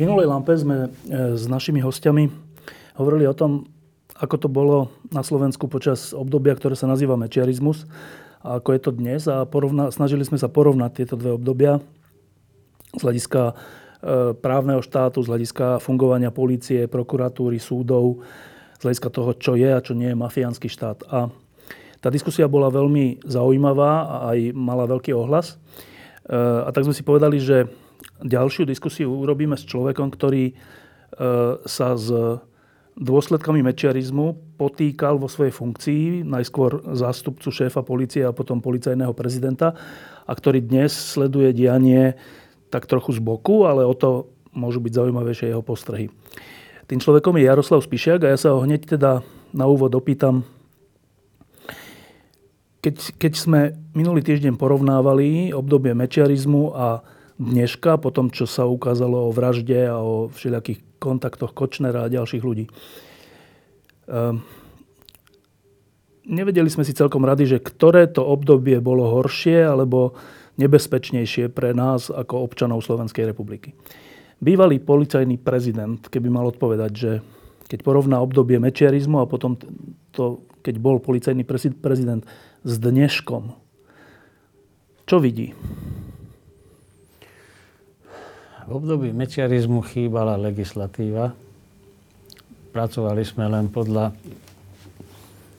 V minulej lampe sme s našimi hostiami hovorili o tom, ako to bolo na Slovensku počas obdobia, ktoré sa nazýva mečiarizmus, a ako je to dnes. A snažili sme sa porovnať tieto dve obdobia z hľadiska právneho štátu, z hľadiska fungovania polície, prokuratúry, súdov, z hľadiska toho, čo je a čo nie je mafiánsky štát. A tá diskusia bola veľmi zaujímavá a aj mala veľký ohlas. A tak sme si povedali, že ďalšiu diskusiu urobíme s človekom, ktorý sa s dôsledkami mečiarizmu potýkal vo svojej funkcii, najskôr zástupcu šéfa polície a potom policajného prezidenta, a ktorý dnes sleduje dianie tak trochu z boku, ale o to môžu byť zaujímavejšie jeho postrehy. Tým človekom je Jaroslav Spišiak a ja sa ho hneď teda na úvod opýtam. Keď sme minulý týždeň porovnávali obdobie mečiarizmu a dneška, po tom, čo sa ukázalo o vražde a o všelijakých kontaktoch Kočnera a ďalších ľudí. Nevedeli sme si celkom rady, že ktoré to obdobie bolo horšie alebo nebezpečnejšie pre nás ako občanov Slovenskej republiky. Bývalý policajný prezident, keby mal odpovedať, že keď porovná obdobie mečiarizmu a potom to, keď bol policajný prezident s dneškom, čo vidí? V období mečiarizmu chýbala legislatíva. Pracovali sme len podľa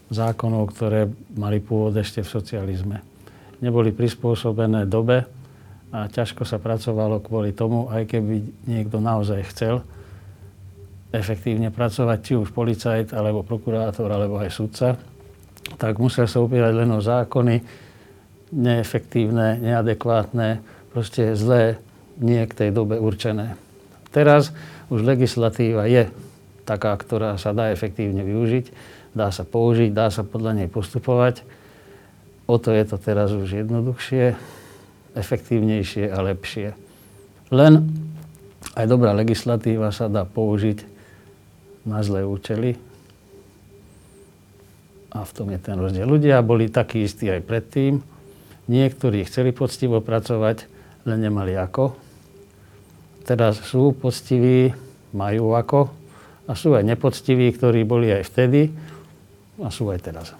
zákonov, ktoré mali pôvod ešte v socializme. Neboli prispôsobené dobe a ťažko sa pracovalo kvôli tomu, aj keby niekto naozaj chcel efektívne pracovať, či už policajt, alebo prokurátor, alebo aj sudca, tak musel sa opierať len o zákony neefektívne, neadekvátne, proste zlé, nie k tej dobe určené. Teraz už legislatíva je taká, ktorá sa dá efektívne využiť, dá sa použiť, dá sa podľa nej postupovať. O to je to teraz už jednoduchšie, efektívnejšie a lepšie. Len aj dobrá legislatíva sa dá použiť na zlé účely. A v tom je ten rozdiel. Ľudia boli takí istí aj predtým. Niektorí chceli poctivo pracovať, len nemali ako. Teraz sú poctiví, majú ako, a sú aj nepoctiví, ktorí boli aj vtedy a sú aj teraz.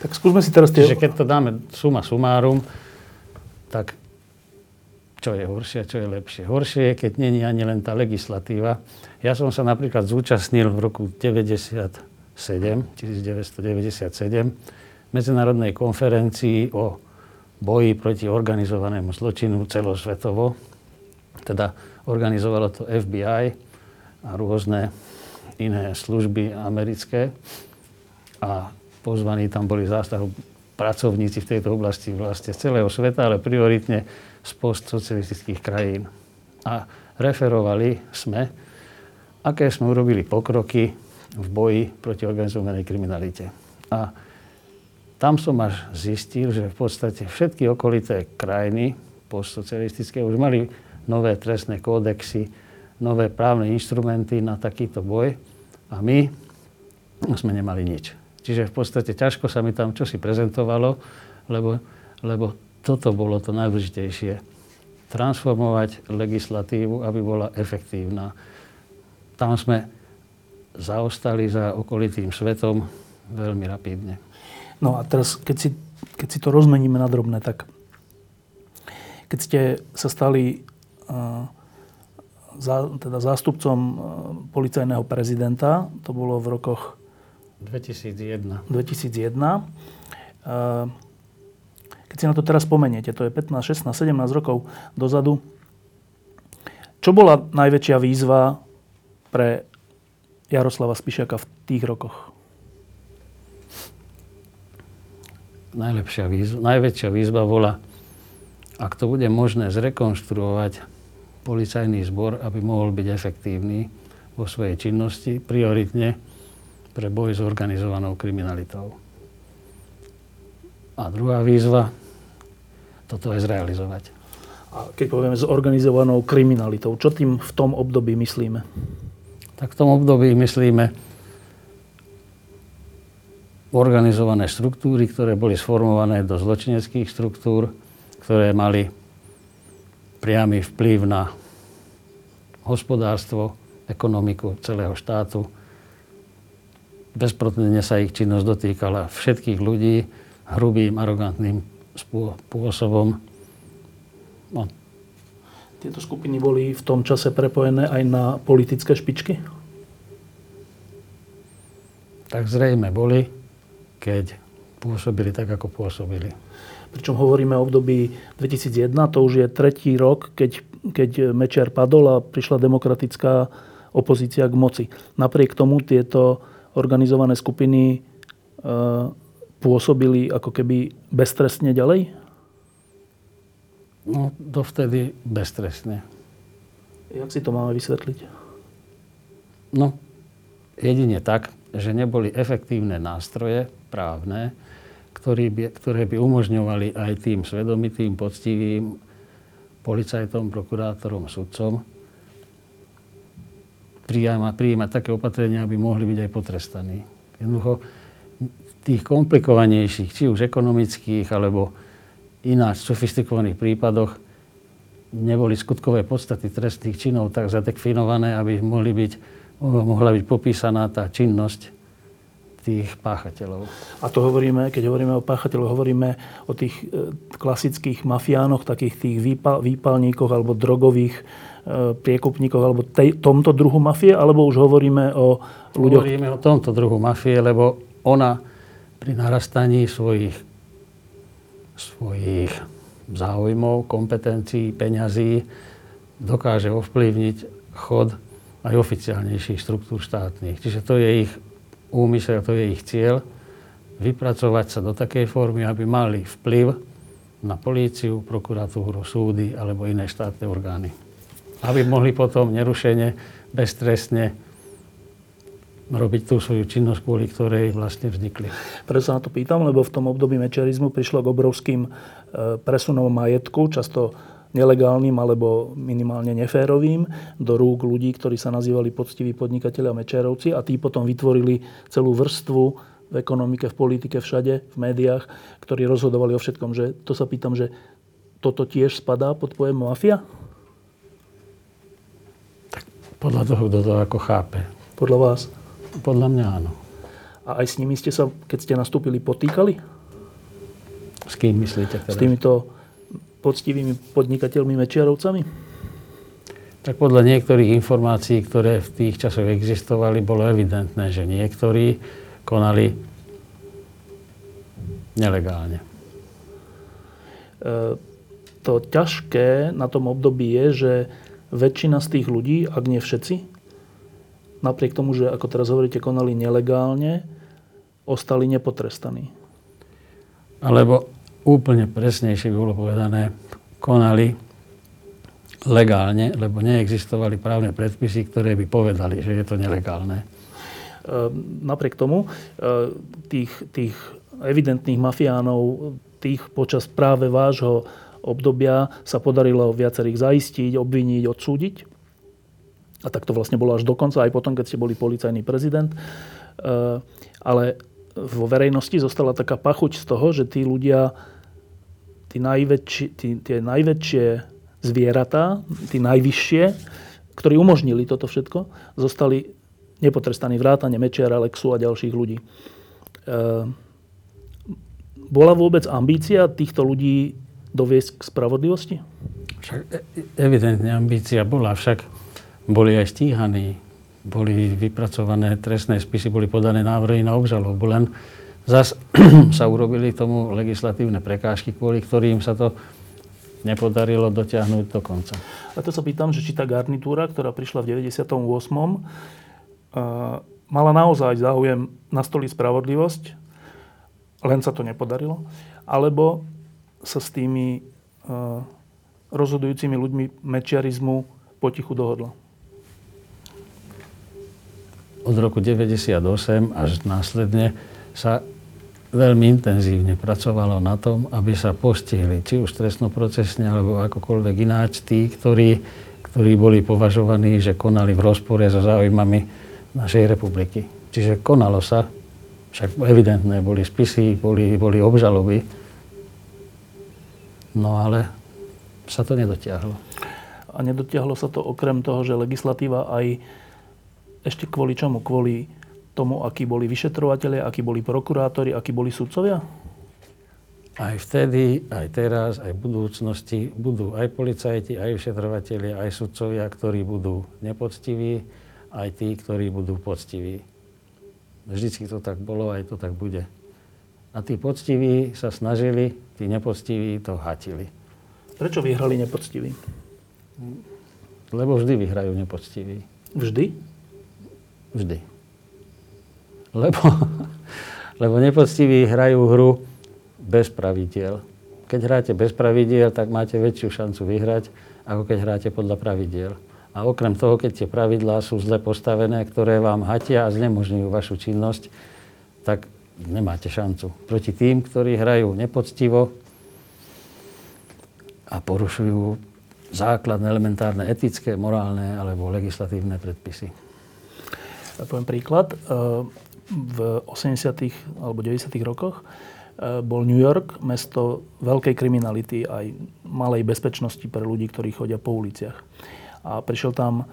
Tak skúsme si teraz tie... Čiže keď to dáme suma sumárum, tak čo je horšie, čo je lepšie? Horšie je, keď nie je ani len tá legislatíva. Ja som sa napríklad zúčastnil v roku 1997 medzinárodnej konferencii o boji proti organizovanému zločinu celosvetovo. Teda organizovalo to FBI a rôzne iné služby americké. A pozvaní tam boli zástavu pracovníci v tejto oblasti vlastne z celého sveta, ale prioritne z postsocialistických krajín. A referovali sme, aké sme urobili pokroky v boji proti organizovanej kriminalite. A tam som až zistil, že v podstate všetky okolité krajiny postsocialistické už mali nové trestné kódexy, nové právne inštrumenty na takýto boj a my sme nemali nič. Čiže v podstate ťažko sa mi tam čosi prezentovalo, lebo toto bolo to najdôležitejšie. Transformovať legislatívu, aby bola efektívna. Tam sme zaostali za okolitým svetom veľmi rapidne. No a teraz, keď si to rozmeníme na drobné, tak keď ste sa stali zástupcom policajného prezidenta, to bolo v rokoch... 2001. Keď si na to teraz spomeniete, to je 15, 16, 17 rokov dozadu. Čo bola najväčšia výzva pre Jaroslava Spišiaka v tých rokoch? Najväčšia výzva bola, ak to bude možné zrekonštruovať policajný zbor, aby mohol byť efektívny vo svojej činnosti, prioritne pre boj s organizovanou kriminalitou. A druhá výzva, toto je zrealizovať. A keď povieme s organizovanou kriminalitou, čo tým v tom období myslíme? Tak v tom období myslíme organizované štruktúry, ktoré boli sformované do zločineckých štruktúr, ktoré mali priamy vplyv na hospodárstvo, ekonomiku celého štátu. Bezprostredne sa ich činnosť dotýkala všetkých ľudí hrubým, arogantným spôsobom. No. Tieto skupiny boli v tom čase prepojené aj na politické špičky? Tak zrejme boli, keď pôsobili tak, ako pôsobili. Pričom hovoríme o období 2001, to už je tretí rok, keď Mečiar padol a prišla demokratická opozícia k moci. Napriek tomu tieto organizované skupiny pôsobili ako keby beztrestne ďalej? No, dovtedy beztrestne. Jak si to máme vysvetliť? No, jedine tak, že neboli efektívne nástroje právne, ktoré by umožňovali aj tým svedomitým, poctivým policajtom, prokurátorom, sudcom prijímať také opatrenia, aby mohli byť aj potrestaní. Jednoducho, tých komplikovanejších, či už ekonomických, alebo ináč v sofistikovaných prípadoch neboli skutkové podstaty trestných činov tak zadefinované, aby mohla byť popísaná tá činnosť tých páchateľov. A to hovoríme, keď hovoríme o páchateľoch, hovoríme o tých klasických mafiánoch, takých tých výpalníkoch alebo drogových priekupníkoch, alebo tomto druhu mafie, alebo už hovoríme o ľuďoch? Hovoríme o tomto druhu mafie, lebo ona pri narastaní svojich záujmov, kompetencií, peňazí dokáže ovplyvniť chod aj oficiálnejších štruktúr štátnych. Čiže to je ich úmysel, to je ich cieľ vypracovať sa do takej formy, aby mali vplyv na políciu, prokuratúru, súdy alebo iné štátne orgány. Aby mohli potom nerušene, beztrestne robiť tú svoju činnosť, kvôli ktorej vlastne vznikli. Preto sa na to pýtam, lebo v tom období mečiarizmu prišlo k obrovským presunom majetku, často nelegálnym alebo minimálne neférovým, do rúk ľudí, ktorí sa nazývali poctiví podnikatelia a mečiarovci, a tí potom vytvorili celú vrstvu v ekonomike, v politike, všade, v médiách, ktorí rozhodovali o všetkom. Že to sa pýtam, že toto tiež spadá pod pojem mafia? Tak podľa toho, kto to ako chápe. Podľa vás? Podľa mňa áno. A aj s nimi ste sa, keď ste nastúpili, potýkali? S kým myslíte teraz? S týmito poctivými podnikateľmi, mečiarovcami? Tak podľa niektorých informácií, ktoré v tých časoch existovali, bolo evidentné, že niektorí konali nelegálne. To ťažké na tom období je, že väčšina z tých ľudí, ak nie všetci, napriek tomu, že, ako teraz hovoríte, konali nelegálne, ostali nepotrestaní. Alebo úplne presnejšie by bolo povedané, konali legálne, lebo neexistovali právne predpisy, ktoré by povedali, že je to nelegálne. Napriek tomu, tých evidentných mafiánov, tých počas práve vášho obdobia sa podarilo viacerých zaistiť, obviniť, odsúdiť. A tak to vlastne bolo až do konca, aj potom, keď ste boli policajný prezident. Ale vo verejnosti zostala taká pachuť z toho, že tí ľudia, tie najväčšie zvieratá, tí najvyššie, ktorí umožnili toto všetko, zostali nepotrestaní, vrátane Mečiara, Alexu a ďalších ľudí. Bola vôbec ambícia týchto ľudí doviesť k spravodlivosti? Však evidentne ambícia bola, však boli aj stíhaní, boli vypracované trestné spisy, boli podané návrhy na obžalobu, len zas sa urobili tomu legislatívne prekážky, kvôli ktorým sa to nepodarilo dotiahnuť do konca. A to sa pýtam, že či tá garnitúra, ktorá prišla v 98. Mala naozaj záujem nastoliť spravodlivosť, len sa to nepodarilo, alebo sa s tými rozhodujúcimi ľuďmi mečiarizmu potichu dohodla. Od roku 1998 až následne sa veľmi intenzívne pracovalo na tom, aby sa postihli, či už trestnoprocesne, alebo akokoľvek ináč, tí, ktorí boli považovaní, že konali v rozpore so záujmami našej republiky. Čiže konalo sa, však evidentné boli spisy, boli obžaloby, no ale sa to nedotiahlo. A nedotiahlo sa to okrem toho, že legislatíva aj ešte kvôli čomu? Kvôli tomu, akí boli vyšetrovatelia, akí boli prokurátori, akí boli sudcovia? Aj vtedy, aj teraz, aj v budúcnosti budú aj policajti, aj vyšetrovatelia, aj sudcovia, ktorí budú nepoctiví, aj tí, ktorí budú poctiví. Vždycky to tak bolo, aj to tak bude. A tí poctiví sa snažili, tí nepoctiví to hatili. Prečo vyhrali nepoctiví? Lebo vždy vyhrajú nepoctiví. Vždy? Vždy. Lebo nepoctiví hrajú hru bez pravidiel. Keď hráte bez pravidiel, tak máte väčšiu šancu vyhrať, ako keď hráte podľa pravidiel. A okrem toho, keď tie pravidlá sú zle postavené, ktoré vám hatia a znemožňujú vašu činnosť, tak nemáte šancu. Proti tým, ktorí hrajú nepoctivo a porušujú základné, elementárne, etické, morálne alebo legislatívne predpisy. Ja poviem príklad. V 80. alebo 90. rokoch bol New York mesto veľkej kriminality aj malej bezpečnosti pre ľudí, ktorí chodia po uliciach. A prišiel tam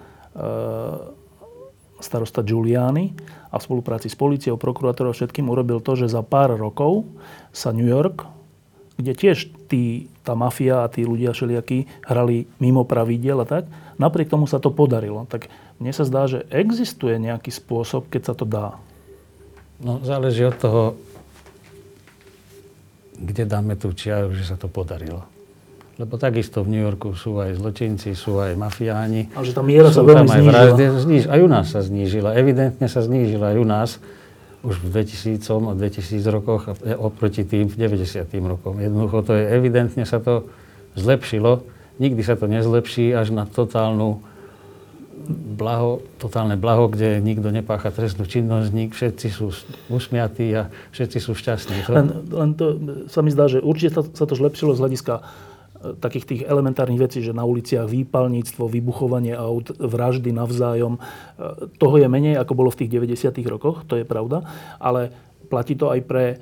starosta Giuliani a v spolupráci s políciou, prokurátorom všetkým urobil to, že za pár rokov sa New York, kde tiež tá mafia a tí ľudia všelijakí hrali mimo pravidiel a tak, napriek tomu sa to podarilo. Tak mne sa zdá, že existuje nejaký spôsob, keď sa to dá. No, záleží od toho, kde dáme tú čiaru, že sa to podarilo. Lebo takisto v New Yorku sú aj zločinci, sú aj mafiáni. Ale že tá miera sa veľmi znížila. Aj u nás sa znížila. Evidentne sa znížila aj u nás. Už v 2000 a 2000 rokoch a oproti tým v 90. rokom. Jednoducho to je, evidentne sa to zlepšilo. Nikdy sa to nezlepší až na totálne blaho, kde nikto nepácha trestnú činnosť, všetci sú usmiatí a všetci sú šťastní. Len to sa mi zdá, že určite sa to zlepšilo z hľadiska takých tých elementárnych vecí, že na uliciach výpalníctvo, vybuchovanie aut, vraždy navzájom, toho je menej, ako bolo v tých 90. rokoch, to je pravda, ale platí to aj pre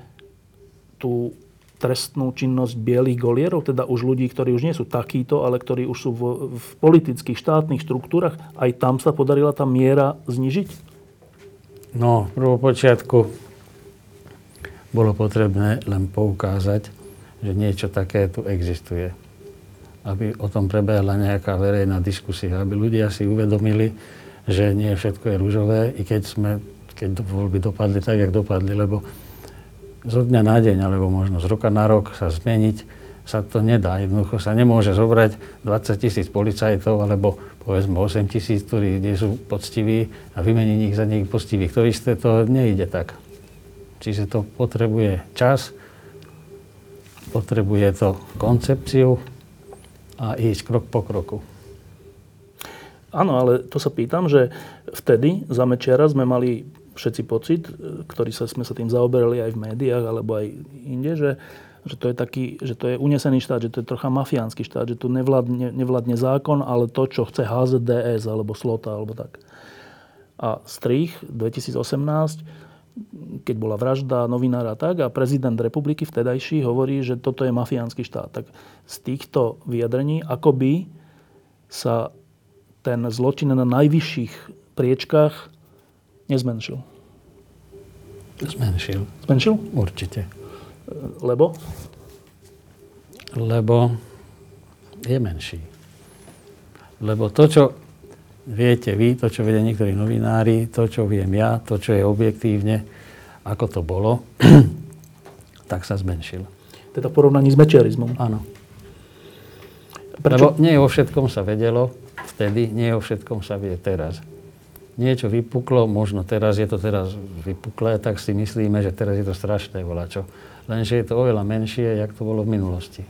tú trestnú činnosť bielých golierov, teda už ľudí, ktorí už nie sú takíto, ale ktorí už sú v politických štátnych štruktúrach, aj tam sa podarila tá miera znižiť? No, v prvopočiatku bolo potrebné len poukázať, že niečo také tu existuje. Aby o tom prebehla nejaká verejná diskusia, aby ľudia si uvedomili, že nie všetko je ružové, i keď voľby dopadli tak, jak dopadli, lebo zo dňa na deň, alebo možno z roka na rok sa zmeniť sa to nedá. Jednoducho sa nemôže zobrať 20 000 policajtov, alebo povedzme 8 000, ktorí nie sú poctiví a vymeniť ich za nich poctivých. To isté, to nejde tak. Čiže to potrebuje čas, potrebuje to koncepciu a ísť krok po kroku. Áno, ale to sa pýtam, že vtedy za Mečiara sme mali všetci pocit, ktorý sme sa tým zaoberali aj v médiách, alebo aj inde, že to je taký, že to je unesený štát, že to je trocha mafiánsky štát, že tu nevládne zákon, ale to, čo chce HZDS, alebo Slota, alebo tak. A strich 2018, keď bola vražda novinára tak, a prezident republiky vtedajší hovorí, že toto je mafiánsky štát. Tak z týchto vyjadrení, akoby sa ten zločin na najvyšších priečkách nezmenšil. Zmenšil? Určite. Lebo? Lebo je menší. Lebo to, čo viete vy, to, čo vedia niektorí novinári, to, čo viem ja, to, čo je objektívne, ako to bolo, tak sa zmenšil. Teda v porovnaní s mečiarizmom. Áno. Prečo? Lebo nie o všetkom sa vedelo vtedy, nie o všetkom sa vie teraz. Niečo vypuklo, možno teraz je to vypuklé, tak si myslíme, že teraz je to strašné voľačo. Lenže je to oveľa menšie, jak to bolo v minulosti.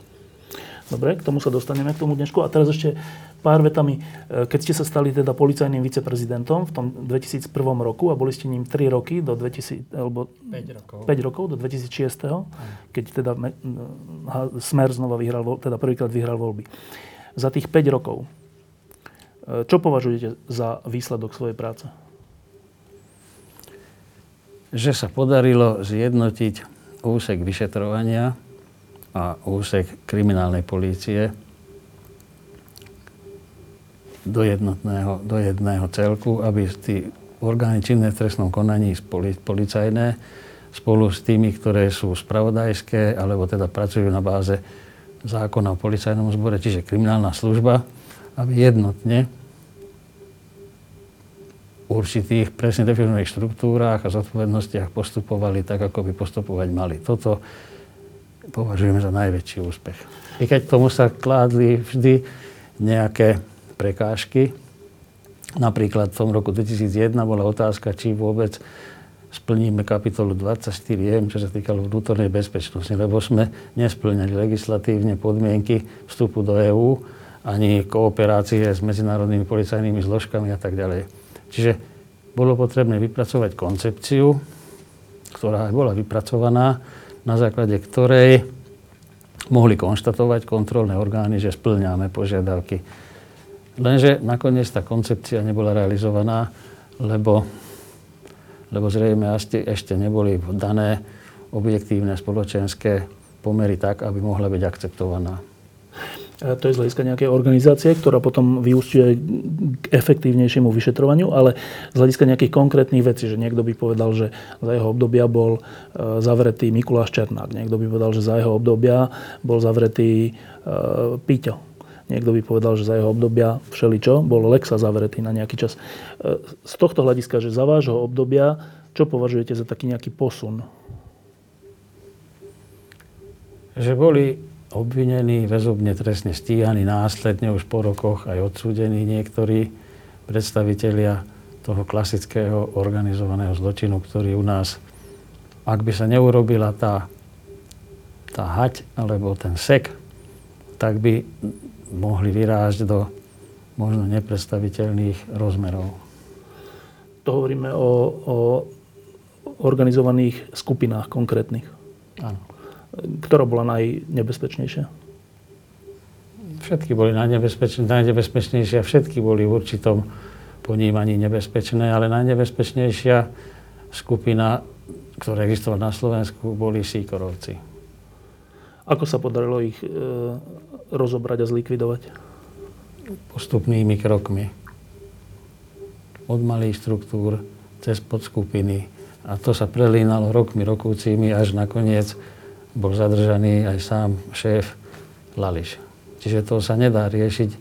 Dobre, k tomu sa dostaneme, k tomu dnešku. A teraz ešte pár vetami. Keď ste sa stali teda policajným viceprezidentom v tom 2001 roku a boli ste ním 3 roky do 2000, alebo 5 rokov do 2006, keď teda Smer znova vyhral, teda prvýkrát vyhral voľby. Za tých 5 rokov, čo považujete za výsledok svojej práce? Že sa podarilo zjednotiť úsek vyšetrovania a úsek kriminálnej polície do jedného celku, aby tí orgány činné v trestnom konaní policajné spolu s tými, ktoré sú spravodajské, alebo teda pracujú na báze zákona o policajnom zbore, čiže kriminálna služba, aby jednotne v určitých presne definovaných štruktúrách a zodpovednostiach postupovali tak, ako by postupovať mali. Toto považujeme za najväčší úspech. I keď tomu sa kládli vždy nejaké prekážky, napríklad v tom roku 2001 bola otázka, či vôbec splníme kapitolu 24M, čo sa týkalo vnútornej bezpečnosti, lebo sme nesplňali legislatívne podmienky vstupu do EÚ, ani kooperácie s medzinárodnými policajnými zložkami a tak ďalej. Čiže bolo potrebné vypracovať koncepciu, ktorá bola vypracovaná, na základe ktorej mohli konštatovať kontrolné orgány, že spĺňame požiadavky. Lenže nakoniec tá koncepcia nebola realizovaná, lebo zrejme ešte neboli dané objektívne spoločenské pomery tak, aby mohla byť akceptovaná. To je z hľadiska nejakej organizácie, ktorá potom vyústiuje k efektívnejšiemu vyšetrovaniu, ale z hľadiska nejakých konkrétnych vecí, že niekto by povedal, že za jeho obdobia bol zavretý Mikuláš Černák, niekto by povedal, že za jeho obdobia bol zavretý Píťo, niekto by povedal, že za jeho obdobia všeličo, bol Lexa zavretý na nejaký čas. Z tohto hľadiska, že za vášho obdobia, čo považujete za taký nejaký posun? Že boli obvinení, väzobne trestne stíhaní, následne už po rokoch aj odsúdení niektorí predstavitelia toho klasického organizovaného zločinu, ktorý u nás, ak by sa neurobila tá hať alebo ten sek, tak by mohli vyrážť do možno nepredstaviteľných rozmerov. To hovoríme o organizovaných skupinách konkrétnych. Áno. Ktorá bola najnebezpečnejšia? Všetky boli najnebezpečnejšie, všetky boli v určitom ponímaní nebezpečné, ale najnebezpečnejšia skupina, ktorá existovala na Slovensku, boli Sýkorovci. Ako sa podarilo ich rozobrať a zlikvidovať? Postupnými krokmi. Od malých štruktúr, cez podskupiny. A to sa prelínalo rokmi rokúcimi, až nakoniec bol zadržaný aj sám šéf Lališ. Čiže to sa nedá riešiť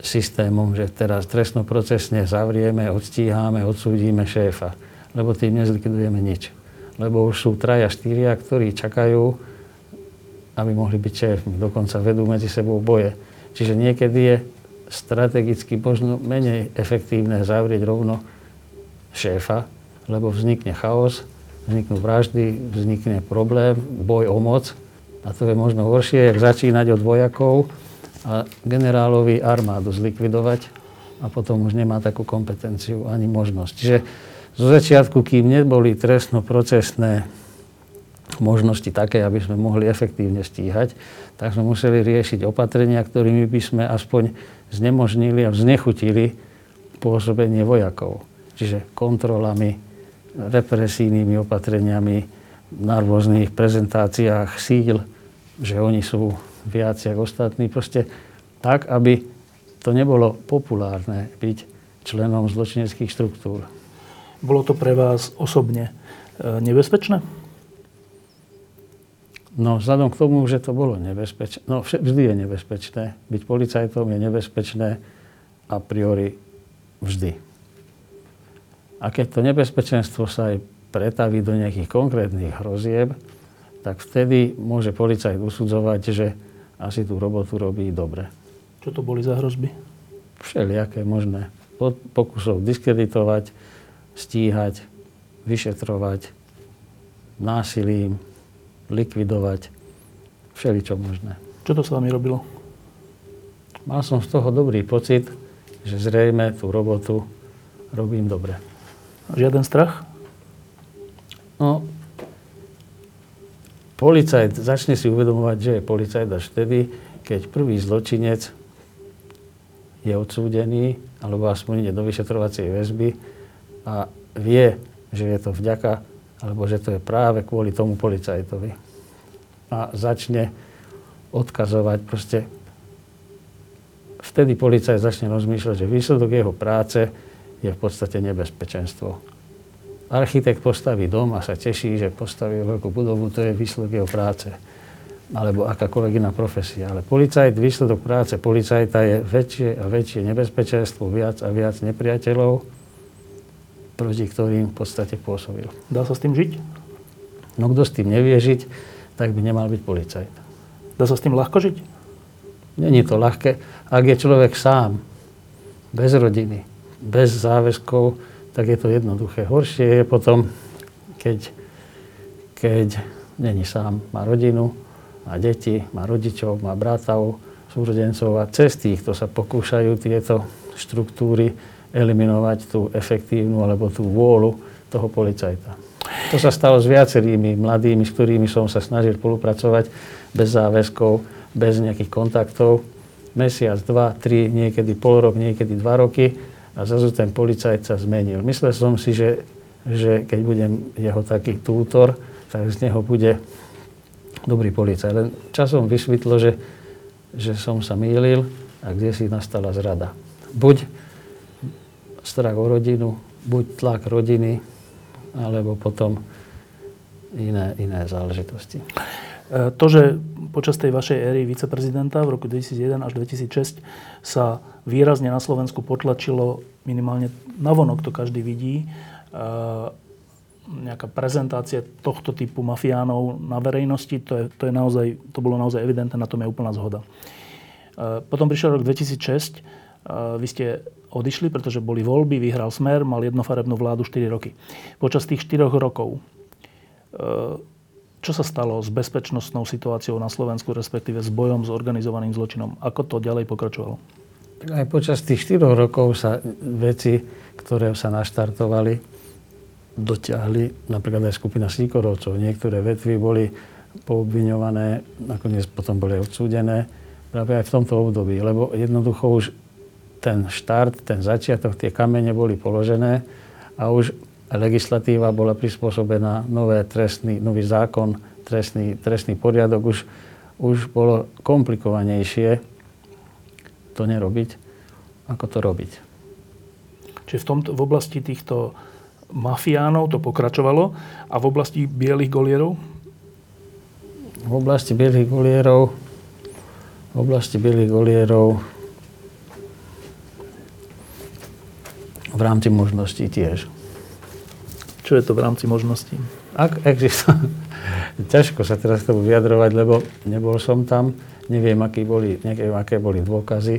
systémom, že teraz trestnoprocesne zavrieme, odstíháme, odsúdime šéfa, lebo tým nezlikvidujeme nič. Lebo už sú 3-4, ktorí čakajú, aby mohli byť šéfmi. Dokonca vedú medzi sebou boje. Čiže niekedy je strategicky možno menej efektívne zavrieť rovno šéfa, lebo vznikne chaos, vzniknú vraždy, vznikne problém, boj o moc. A to je možno horšie, jak začínať od vojakov a generálovi armádu zlikvidovať a potom už nemá takú kompetenciu ani možnosť. Čiže zo začiatku, kým neboli trestnoprocesné možnosti také, aby sme mohli efektívne stíhať, tak sme museli riešiť opatrenia, ktorými by sme aspoň znemožnili a vznechutili pôsobenie vojakov. Čiže kontrolami, represijnými opatreniami na rôznych prezentáciách síl, že oni sú viac jak ostatní. Proste tak, aby to nebolo populárne byť členom zločineckých štruktúr. Bolo to pre vás osobne nebezpečné? No, vzhľadom k tomu, že to bolo nebezpečné. No, vždy je nebezpečné. Byť policajtom je nebezpečné a priori vždy. A keď to nebezpečenstvo sa aj pretaví do nejakých konkrétnych hrozieb, tak vtedy môže policajt usudzovať, že asi tú robotu robí dobre. Čo to boli za hrozby? Všelijaké možné. Od pokusov diskreditovať, stíhať, vyšetrovať, násilím, likvidovať, všeličo možné. Čo to s vami robilo? Mal som z toho dobrý pocit, že zrejme tú robotu robím dobre. Žiaden strach? No, policajt začne si uvedomovať, že je policajt až vtedy, keď prvý zločinec je odsúdený, alebo aspoň ide do vyšetrovacej väzby a vie, že je to vďaka, alebo že to je práve kvôli tomu policajtovi. A začne odkazovať, proste vtedy policajt začne rozmýšľať, že výsledok jeho práce je v podstate nebezpečenstvo. Architekt postaví dom a sa teší, že postaví veľkú budovu, to je výsledok jeho práce. Alebo akákoľvek iná profesia. Ale policajt, výsledok práce policajta je väčšie a väčšie nebezpečenstvo, viac a viac nepriateľov, proti ktorým v podstate pôsobil. Dá sa s tým žiť? No kto s tým nevie žiť, tak by nemal byť policajt. Dá sa s tým ľahko žiť? Není to ľahké. Ak je človek sám, bez rodiny, bez záväzkov, tak je to jednoduché. Horšie je potom, keď není sám, má rodinu, má deti, má rodičov, má bratov, súrodencov a cez týchto sa pokúšajú tieto štruktúry eliminovať tú efektívnu alebo tú vôľu toho policajta. To sa stalo s viacerými mladými, s ktorými som sa snažil spolupracovať bez záväzkov, bez nejakých kontaktov. Mesiac, dva, tri, niekedy pol rok, niekedy 2 roky. A zrazu ten policajt sa zmenil. Myslel som si, že keď budem jeho taký tútor, tak z neho bude dobrý policajt. Len časom vysvetlo, že som sa mýlil a kde si nastala zrada. Buď strach o rodinu, buď tlak rodiny, alebo potom iné záležitosti. To, že počas tej vašej éry viceprezidenta v roku 2001 až 2006 sa výrazne na Slovensku potlačilo, minimálne navonok to každý vidí, nejaká prezentácia tohto typu mafiánov na verejnosti, to je naozaj, to bolo naozaj evidentné, na tom je úplná zhoda. Potom prišiel rok 2006, vy ste odišli, pretože boli voľby, vyhral Smer, mal jednofarebnú vládu 4 roky. Počas tých 4 rokov čo sa stalo s bezpečnostnou situáciou na Slovensku, respektíve s bojom s organizovaným zločinom? Ako to ďalej pokračovalo? Aj počas tých 4 rokov sa veci, ktoré sa naštartovali, dotiahli, napríklad aj skupina Sýkorovcov. Niektoré vetvy boli poobviňované, nakoniec potom boli odsúdené, práve aj v tomto období, lebo jednoducho už ten štart, ten začiatok, tie kamene boli položené a už legislatíva bola prispôsobená, nový zákon, trestný poriadok. Už bolo komplikovanejšie to nerobiť, ako to robiť. Čiže v oblasti týchto mafiánov to pokračovalo a v oblasti bielých golierov? V oblasti bielých golierov v rámci možností tiež. Čo je to v rámci možností? Ak existuje. Ťažko sa teraz tomu vyjadrovať, lebo nebol som tam. Neviem, aké boli dôkazy,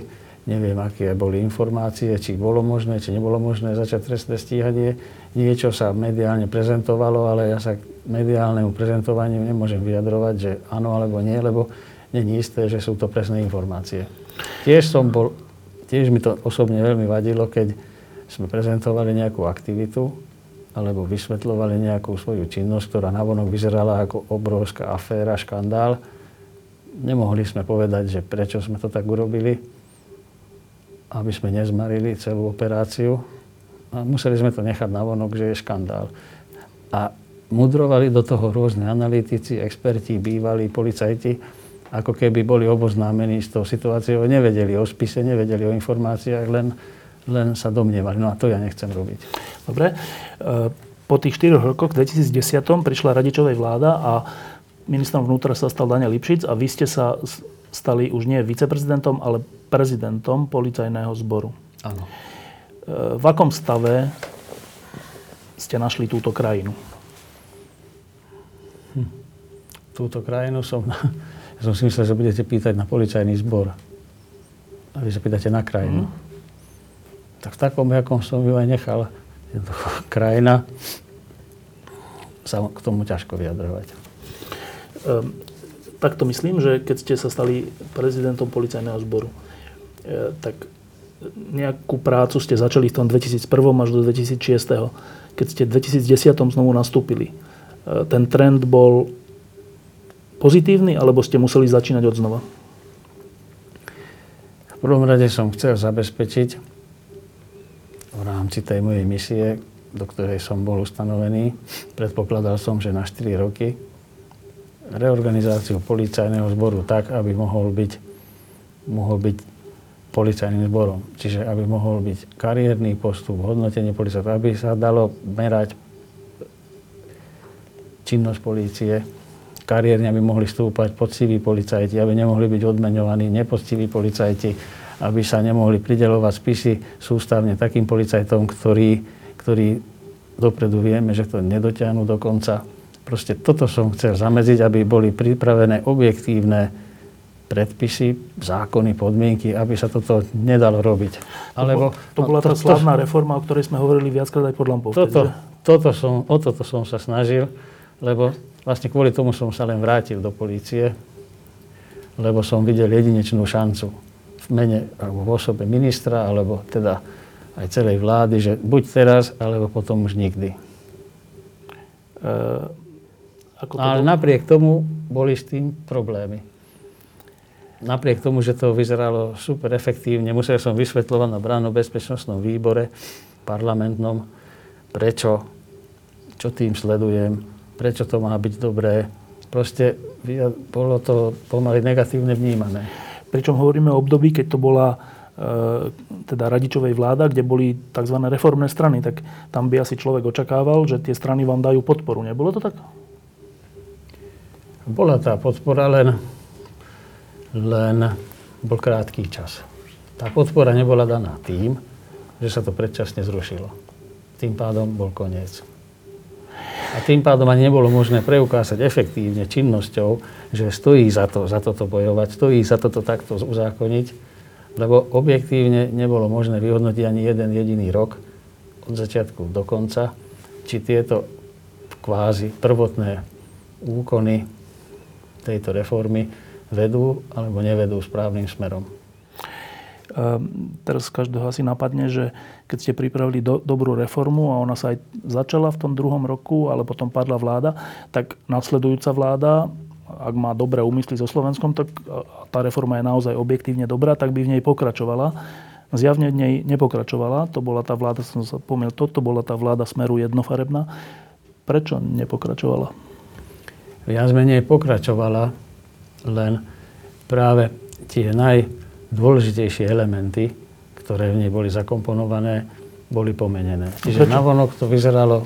neviem, aké boli informácie, či bolo možné, či nebolo možné začať trestné stíhanie. Niečo sa mediálne prezentovalo, ale ja sa k mediálnemu prezentovaniu nemôžem vyjadrovať, že áno alebo nie, lebo nie je isté, že sú to presné informácie. Tiež mi to osobne veľmi vadilo, keď sme prezentovali nejakú aktivitu, alebo vysvetľovali nejakú svoju činnosť, ktorá navonok vyzerala ako obrovská aféra, škandál. Nemohli sme povedať, že prečo sme to tak urobili, aby sme nezmarili celú operáciu. A museli sme to nechať navonok, že je škandál. A mudrovali do toho rôzne analytici, experti, bývalí policajti, ako keby boli oboznámení s tou situáciou. Nevedeli o spise, nevedeli o informáciách, len sa domnievali. No a to ja nechcem robiť. Dobre. Po tých 4 rokoch v 2010 prišla Radičovej vláda a ministrom vnútra sa stal Daniel Lipšic a vy ste sa stali už nie viceprezidentom, ale prezidentom policajného zboru. Áno. V akom stave ste našli túto krajinu? Túto krajinu som si myslel, že budete pýtať na policajný zbor. A vy sa pýtate na krajinu. Tak v takom, jakom som ju aj nechal, krajina, sa k tomu ťažko vyjadrovať. tak to myslím, že keď ste sa stali prezidentom policajného zboru, tak nejakú prácu ste začali v tom 2001 až do 2006. Keď ste v 2010 znovu nastúpili, ten trend bol pozitívny, alebo ste museli začínať od znova? V prvom rade som chcel zabezpečiť v rámci tej mojej misie, do ktorej som bol ustanovený, predpokladal som, že na 4 roky reorganizáciu policajného zboru tak, aby mohol byť policajným zborom. Čiže aby mohol byť kariérny postup, hodnotenie policajtov, aby sa dalo merať činnosť polície, kariérne aby mohli stúpať poctiví policajti, aby nemohli byť odmeňovaní nepoctiví policajti, aby sa nemohli prideľovať spisy sústavne takým policajtom, ktorí dopredu vieme, že to nedotiahnu do konca. Proste toto som chcel zamedziť, aby boli pripravené objektívne predpisy, zákony, podmienky, aby sa toto nedalo robiť. Alebo, to bola tá slavná reforma, o ktorej sme hovorili viackrát aj pod lampou. O toto som sa snažil, lebo vlastne kvôli tomu som sa len vrátil do polície, lebo som videl jedinečnú šancu v mene alebo v osobe ministra, alebo teda aj celej vlády, že buď teraz, alebo potom už nikdy. Ale napriek tomu boli s tým problémy. Napriek tomu, že to vyzeralo super efektívne, musel som vysvetľovať na bráno bezpečnostnom výbore parlamentnom, prečo, čo tým sledujem, prečo to má byť dobré. Proste bolo to pomaly negatívne vnímané. Pričom hovoríme o období, keď to bola teda Radičovej vláda, kde boli tzv. Reformné strany, tak tam by asi človek očakával, že tie strany vám dajú podporu. Nebolo to tak? Bola tá podpora, len bol krátky čas. Tá podpora nebola daná tým, že sa to predčasne zrušilo. Tým pádom bol koniec. A tým pádom ani nebolo možné preukázať efektívne činnosťou, že stojí za toto bojovať, stojí za toto takto uzákoniť, lebo objektívne nebolo možné vyhodnotiť ani jeden jediný rok od začiatku do konca, či tieto kvázi prvotné úkony tejto reformy vedú alebo nevedú správnym smerom. Teraz každého asi napadne, že keď ste pripravili dobrú reformu a ona sa aj začala v tom druhom roku, ale potom padla vláda, tak nasledujúca vláda, ak má dobré úmysly so Slovenskom, tak tá reforma je naozaj objektívne dobrá, tak by v nej pokračovala. Zjavne v nej nepokračovala. To bola tá vláda, som sa pomýlil, toto bola tá vláda Smeru jednofarebná. Prečo nepokračovala? Viac menej pokračovala, len práve tie najdôležitejšie elementy, ktoré v nej boli zakomponované, boli pomenené. Čiže navonok to vyzeralo,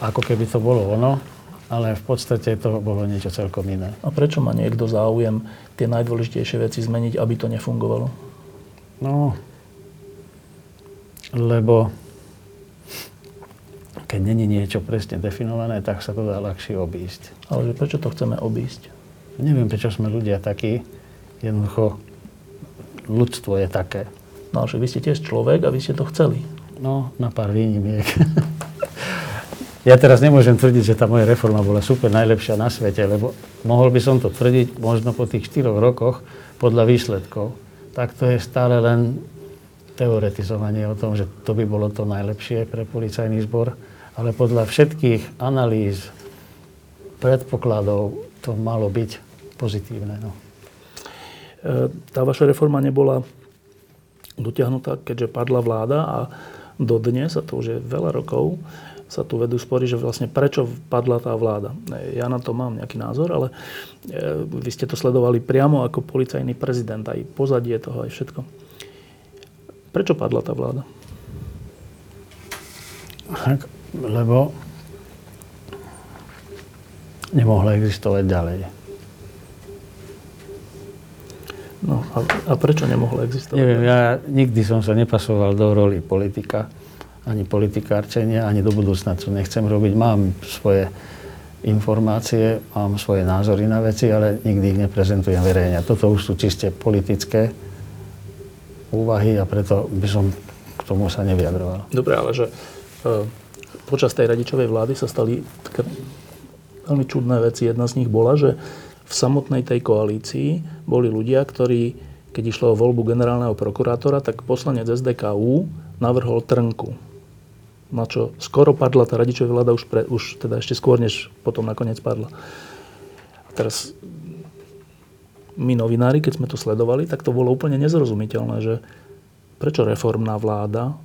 ako keby to bolo ono, ale v podstate to bolo niečo celkom iné. A prečo má niekto záujem tie najdôležitejšie veci zmeniť, aby to nefungovalo? No, lebo keď není niečo presne definované, tak sa to dá ľahšie obísť. Ale prečo to chceme obísť? Neviem, prečo sme ľudia takí. Jednoducho, ľudstvo je také. No, že vy ste tiež človek a vy ste to chceli. No, na pár výnimiek. Ja teraz nemôžem tvrdiť, že tá moja reforma bola super najlepšia na svete, lebo mohol by som to tvrdiť možno po tých 4 rokoch podľa výsledkov. Tak to je stále len teoretizovanie o tom, že to by bolo to najlepšie pre policajný zbor. Ale podľa všetkých analýz, predpokladov, to malo byť pozitívne. No. Tá vaša reforma nebola dotiahnutá, keďže padla vláda a do dnes, a to už je veľa rokov, sa tu vedú spory, že vlastne prečo padla tá vláda. Ja na to mám nejaký názor, ale vy ste to sledovali priamo ako policajný prezident, aj pozadie toho, aj všetko. Prečo padla tá vláda? Tak, lebo nemohla existovať ďalej. No a prečo nemohla existovať? Neviem, ja nikdy som sa nepasoval do roli politika, ani politikárčenia, ani do budúcna, čo nechcem robiť. Mám svoje informácie, mám svoje názory na veci, ale nikdy ich neprezentujem verejne. Toto už sú čiste politické úvahy a preto by som k tomu sa nevyjadroval. Dobre, ale že počas tej Radičovej vlády sa stali veľmi čudné veci. Jedna z nich bola, že v samotnej tej koalícii boli ľudia, ktorí, keď išlo o voľbu generálneho prokurátora, tak poslanec SDKÚ navrhol Trnku. Na čo skoro padla tá Radičová vláda, už teda ešte skôr, než potom nakoniec padla. A teraz my novinári, keď sme to sledovali, tak to bolo úplne nezrozumiteľné, že prečo reformná vláda,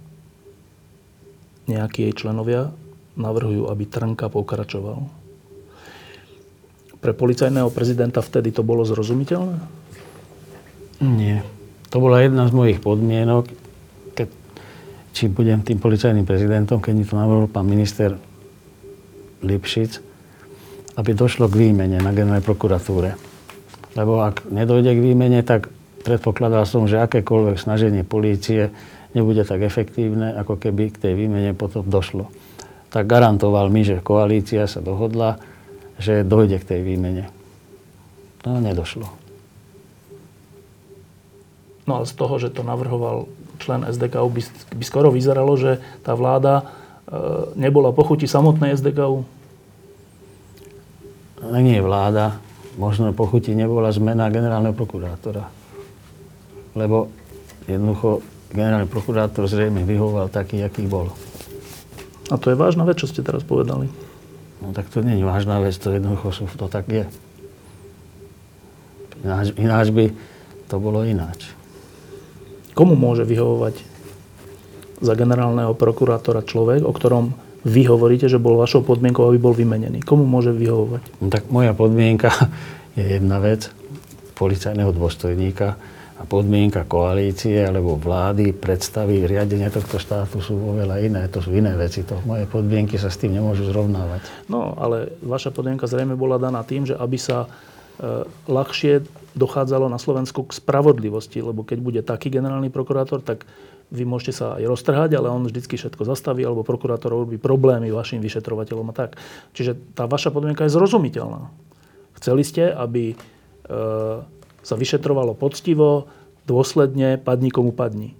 nejakí jej členovia navrhujú, aby Trnka pokračoval. Pre policajného prezidenta vtedy to bolo zrozumiteľné? Nie. To bola jedna z mojich podmienok, či budem tým policajným prezidentom, keď mi to navrhol pán minister Lipšic, aby došlo k výmene na generálnej prokuratúre. Lebo ak nedojde k výmene, tak predpokladal som, že akékoľvek snaženie polície nebude tak efektívne, ako keby k tej výmene potom došlo. Tak garantoval mi, že koalícia sa dohodla, že dojde k tej výmene. No nedošlo. No ale z toho, že to navrhoval člen SDKÚ, by skoro vyzeralo, že tá vláda nebola po chuti samotnej SDKÚ? Nie vláda. Možno po chuti nebola zmena generálneho prokurátora. Lebo jednoducho generálny prokurátor zrejme vyhoval taký, aký bol. A to je vážna vec, čo ste teraz povedali. No tak to nie je vážna vec, to jednoducho to tak je. Ináč by to bolo ináč. Komu môže vyhovovať za generálneho prokurátora človek, o ktorom vy hovoríte, že bol vašou podmienkou, aby bol vymenený? Komu môže vyhovovať? No tak moja podmienka je jedna vec, policajného dôstojníka, a podmienka koalície alebo vlády, predstavy, riadenie tohto štátu sú oveľa iné, to sú iné veci. To moje podmienky sa s tým nemôžu zrovnávať. No, ale vaša podmienka zrejme bola daná tým, že aby sa ľahšie dochádzalo na Slovensku k spravodlivosti, lebo keď bude taký generálny prokurátor, tak vy môžete sa aj roztrhať, ale on vždycky všetko zastaví, alebo prokurátor robí problémy vašim vyšetrovateľom a tak. Čiže tá vaša podmienka je zrozumiteľná. Chceli ste, aby sa vyšetrovalo poctivo, dôsledne, padni komu padni.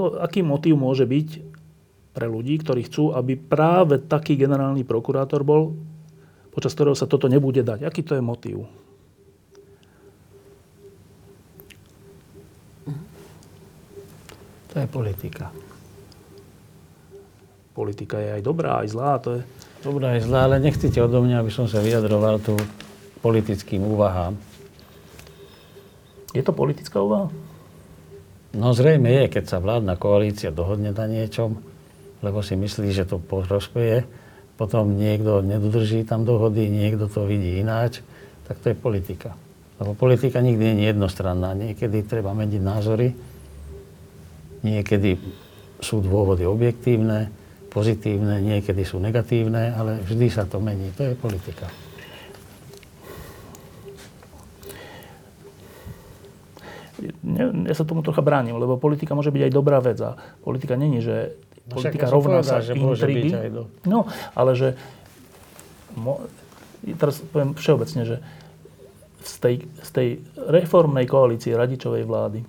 Aký motív môže byť pre ľudí, ktorí chcú, aby práve taký generálny prokurátor bol, počas ktorého sa toto nebude dať? Aký to je motív? To je politika. Politika je aj dobrá, aj zlá. To je... Dobrá aj zlá, ale nechcete odo mňa, aby som sa vyjadroval tu politickým úvahám. Je to politická úvaha? No zrejme je, keď sa vládna koalícia dohodne na niečom, lebo si myslí, že to prospeje. Potom niekto nedodrží tam dohody, niekto to vidí ináč, tak to je politika. Lebo politika nikdy nie je jednostranná. Niekedy treba meniť názory, niekedy sú dôvody objektívne, pozitívne, niekedy sú negatívne, ale vždy sa to mení. To je politika. Ja sa tomu trocha bránim, lebo politika môže byť aj dobrá vec. A politika není, že... Politika rovná sa intrigy. No, ale že... Teraz poviem všeobecne, že z tej reformnej koalície Radičovej vlády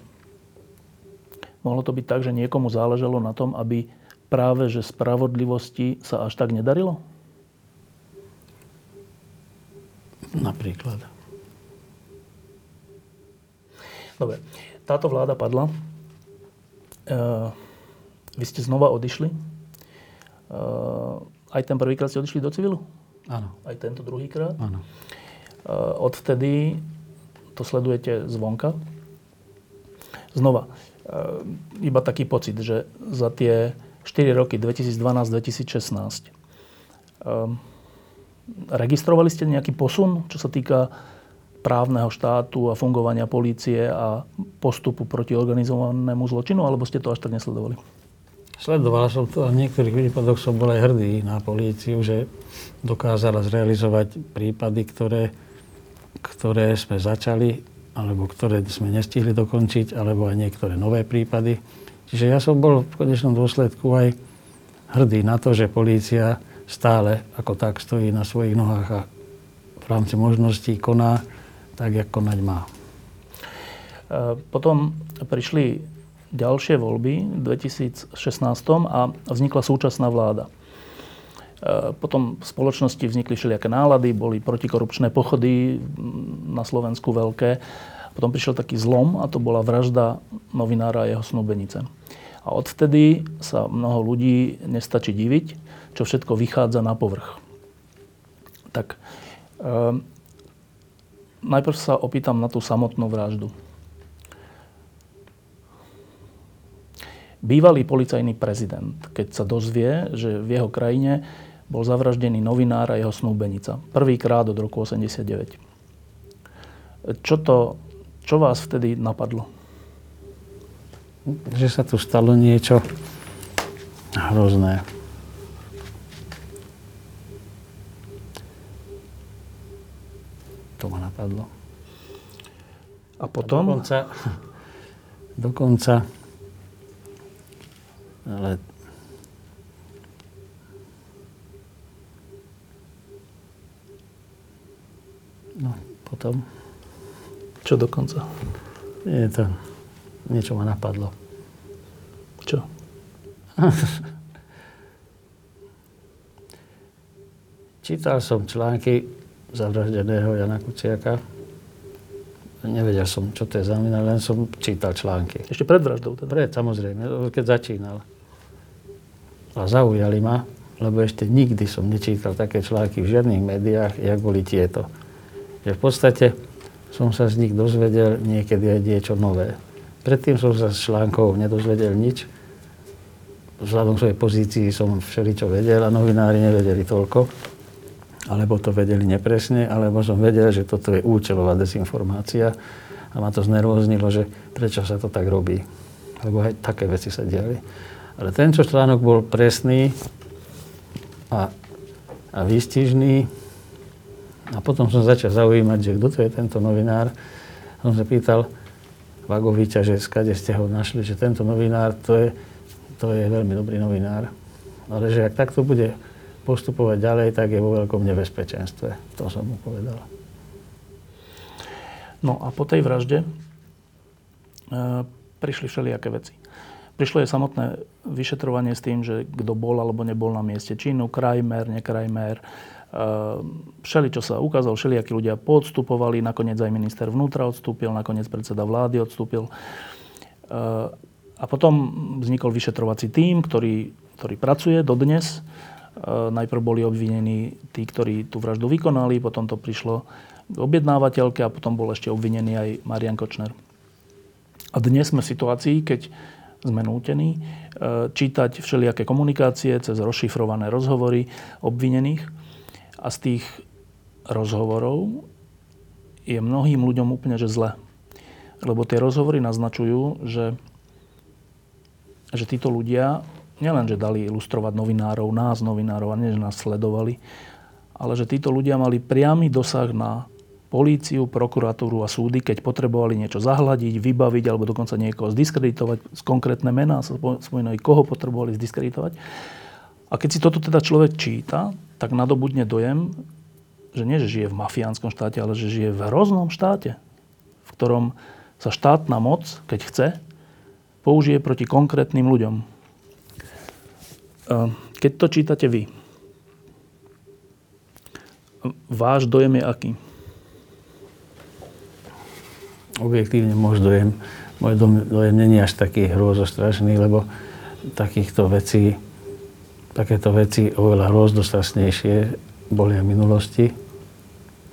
mohlo to byť tak, že niekomu záležalo na tom, aby práve že spravodlivosti sa až tak nedarilo? Napríklad. Dobre. Táto vláda padla. Vy ste znova odišli. Aj ten prvýkrát ste odišli do civilu? Áno. Aj tento druhýkrát? Áno. Odvtedy to sledujete zvonka. Znova. Iba taký pocit, že za tie 4 roky 2012-2016 registrovali ste nejaký posun, čo sa týka právneho štátu a fungovania polície a postupu proti organizovanému zločinu, alebo ste to až tak nesledovali? Sledoval som to a v niektorých prípadoch som bol aj hrdý na políciu, že dokázala zrealizovať prípady, ktoré sme začali, alebo ktoré sme nestihli dokončiť, alebo aj niektoré nové prípady. Čiže ja som bol v konečnom dôsledku aj hrdý na to, že polícia stále ako tak stojí na svojich nohách a v rámci možností koná tak, jak konať má. Potom prišli ďalšie voľby v 2016 a vznikla súčasná vláda. Potom v spoločnosti vznikli všelijaké nálady, boli protikorupčné pochody na Slovensku veľké. Potom prišiel taký zlom a to bola vražda novinára a jeho snúbenice. A odvtedy sa mnoho ľudí nestačí diviť, čo všetko vychádza na povrch. Tak, najprv sa opýtam na tú samotnú vraždu. Bývalý policajný prezident, keď sa dozvie, že v jeho krajine bol zavraždený novinár a jeho snúbenica. Prvýkrát od roku 89. Čo vás vtedy napadlo? Že sa tu stalo niečo hrozné. To ma napadlo. A potom? Dokonca ale no, potom. Čo dokonca? Je to... Niečo ma napadlo. Čo? Čítal som články zavraždeného Jána Kuciaka. Nevedel som, čo to je znamená, len som čítal články. Ešte pred vraždou? Teda. Pred, samozrejme, keď začínal. A zaujali ma, lebo ešte nikdy som nečítal také články v žiadnych médiách, jak boli tieto. Že v podstate som sa z nich dozvedel niekedy aj niečo nové. Predtým som sa z článkov nedozvedel nič. Vzhľadom svojej pozícii som všeličo vedel a novinári nevedeli toľko. Alebo to vedeli nepresne, alebo som vedel, že toto je účelová dezinformácia a ma to znervóznilo, že prečo sa to tak robí. Lebo aj také veci sa diali. Ale ten článok bol presný a výstižný. A potom som začal zaujímať, že kto to je tento novinár. Som sa pýtal Vagoviča, že skade ste ho našli, že tento novinár, to je veľmi dobrý novinár. Ale že ak takto bude postupovať ďalej, tak je vo veľkom nebezpečenstve. To som mu povedal. No a po tej vražde prišli všelijaké veci. Prišlo je samotné vyšetrovanie s tým, že kto bol alebo nebol na mieste činu, krajmer, nekrajmer. Všeličo sa ukázalo, všelijakí ľudia podstupovali, nakoniec aj minister vnútra odstúpil, nakoniec predseda vlády odstúpil. A potom vznikol vyšetrovací tím, ktorý pracuje dodnes. Najprv boli obvinení tí, ktorí tú vraždu vykonali, potom to prišlo k objednávateľke a potom bol ešte obvinený aj Marian Kočner. A dnes sme v situácii, keď sme nútení čítať všelijaké komunikácie cez rozšifrované rozhovory obvinených a z tých rozhovorov je mnohým ľuďom úplne že zle. Lebo tie rozhovory naznačujú, že títo ľudia nielenže dali ilustrovať novinárov, nás novinárov, a nie, že nás sledovali, ale že títo ľudia mali priamy dosah na políciu, prokuratúru a súdy, keď potrebovali niečo zahladiť, vybaviť alebo dokonca niekoho zdiskreditovať. Z konkrétne mená sa spomínajú, koho potrebovali zdiskreditovať. A keď si toto teda človek číta, tak nadobudne dojem, že nie, že žije v mafiánskom štáte, ale že žije v hroznom štáte, v ktorom sa štátna moc, keď chce, použije proti konkrétnym ľuďom. Keď to čítate vy, váš dojem je aký? Objektívne môj dojem nie je až taký hrôzostrašný, lebo takéto veci oveľa hrôzostrašnejšie boli aj v minulosti.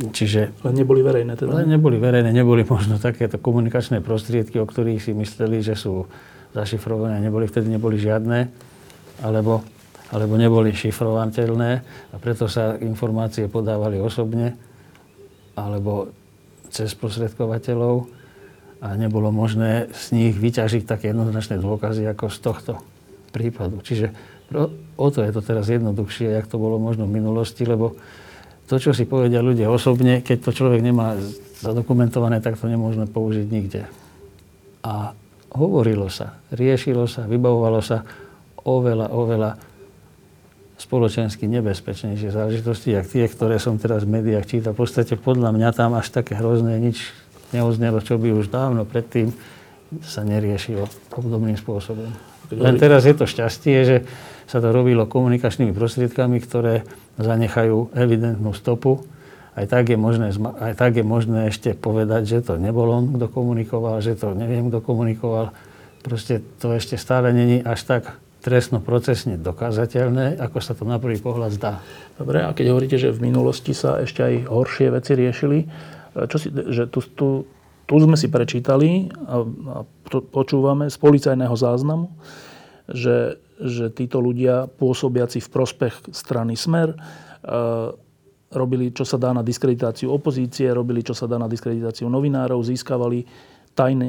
Čiže... Len neboli verejné teda? Len neboli verejné, neboli možno takéto komunikačné prostriedky, o ktorých si mysleli, že sú zašifrované, vtedy neboli žiadne. Alebo neboli šifrovateľné a preto sa informácie podávali osobne alebo cez sprostredkovateľov a nebolo možné z nich vyťažiť také jednoznačné dôkazy ako z tohto prípadu. Čiže o to je to teraz jednoduchšie, jak to bolo možno v minulosti, lebo to, čo si povedia ľudia osobne, keď to človek nemá zadokumentované, tak to nemôžeme použiť nikde. A hovorilo sa, riešilo sa, vybavovalo sa oveľa spoločensky nebezpečnejšie záležitosti, jak tie, ktoré som teraz v médiách čítal. V podstate podľa mňa tam až také hrozné nič neoznelo, čo by už dávno predtým sa neriešilo obdobným spôsobom. Len teraz je to šťastie, že sa to robilo komunikačnými prostriedkami, ktoré zanechajú evidentnú stopu. Aj tak je možné ešte povedať, že to nebol on, kto komunikoval, že to neviem, kto komunikoval. Proste to ešte stále není až tak trestnoprocesne dokázateľné, ako sa to na prvý pohľad zdá. Dobre, a keď hovoríte, že v minulosti sa ešte aj horšie veci riešili, tu sme si prečítali a počúvame z policajného záznamu, že títo ľudia pôsobiaci v prospech strany Smer robili, čo sa dá na diskreditáciu opozície, robili, čo sa dá na diskreditáciu novinárov, získavali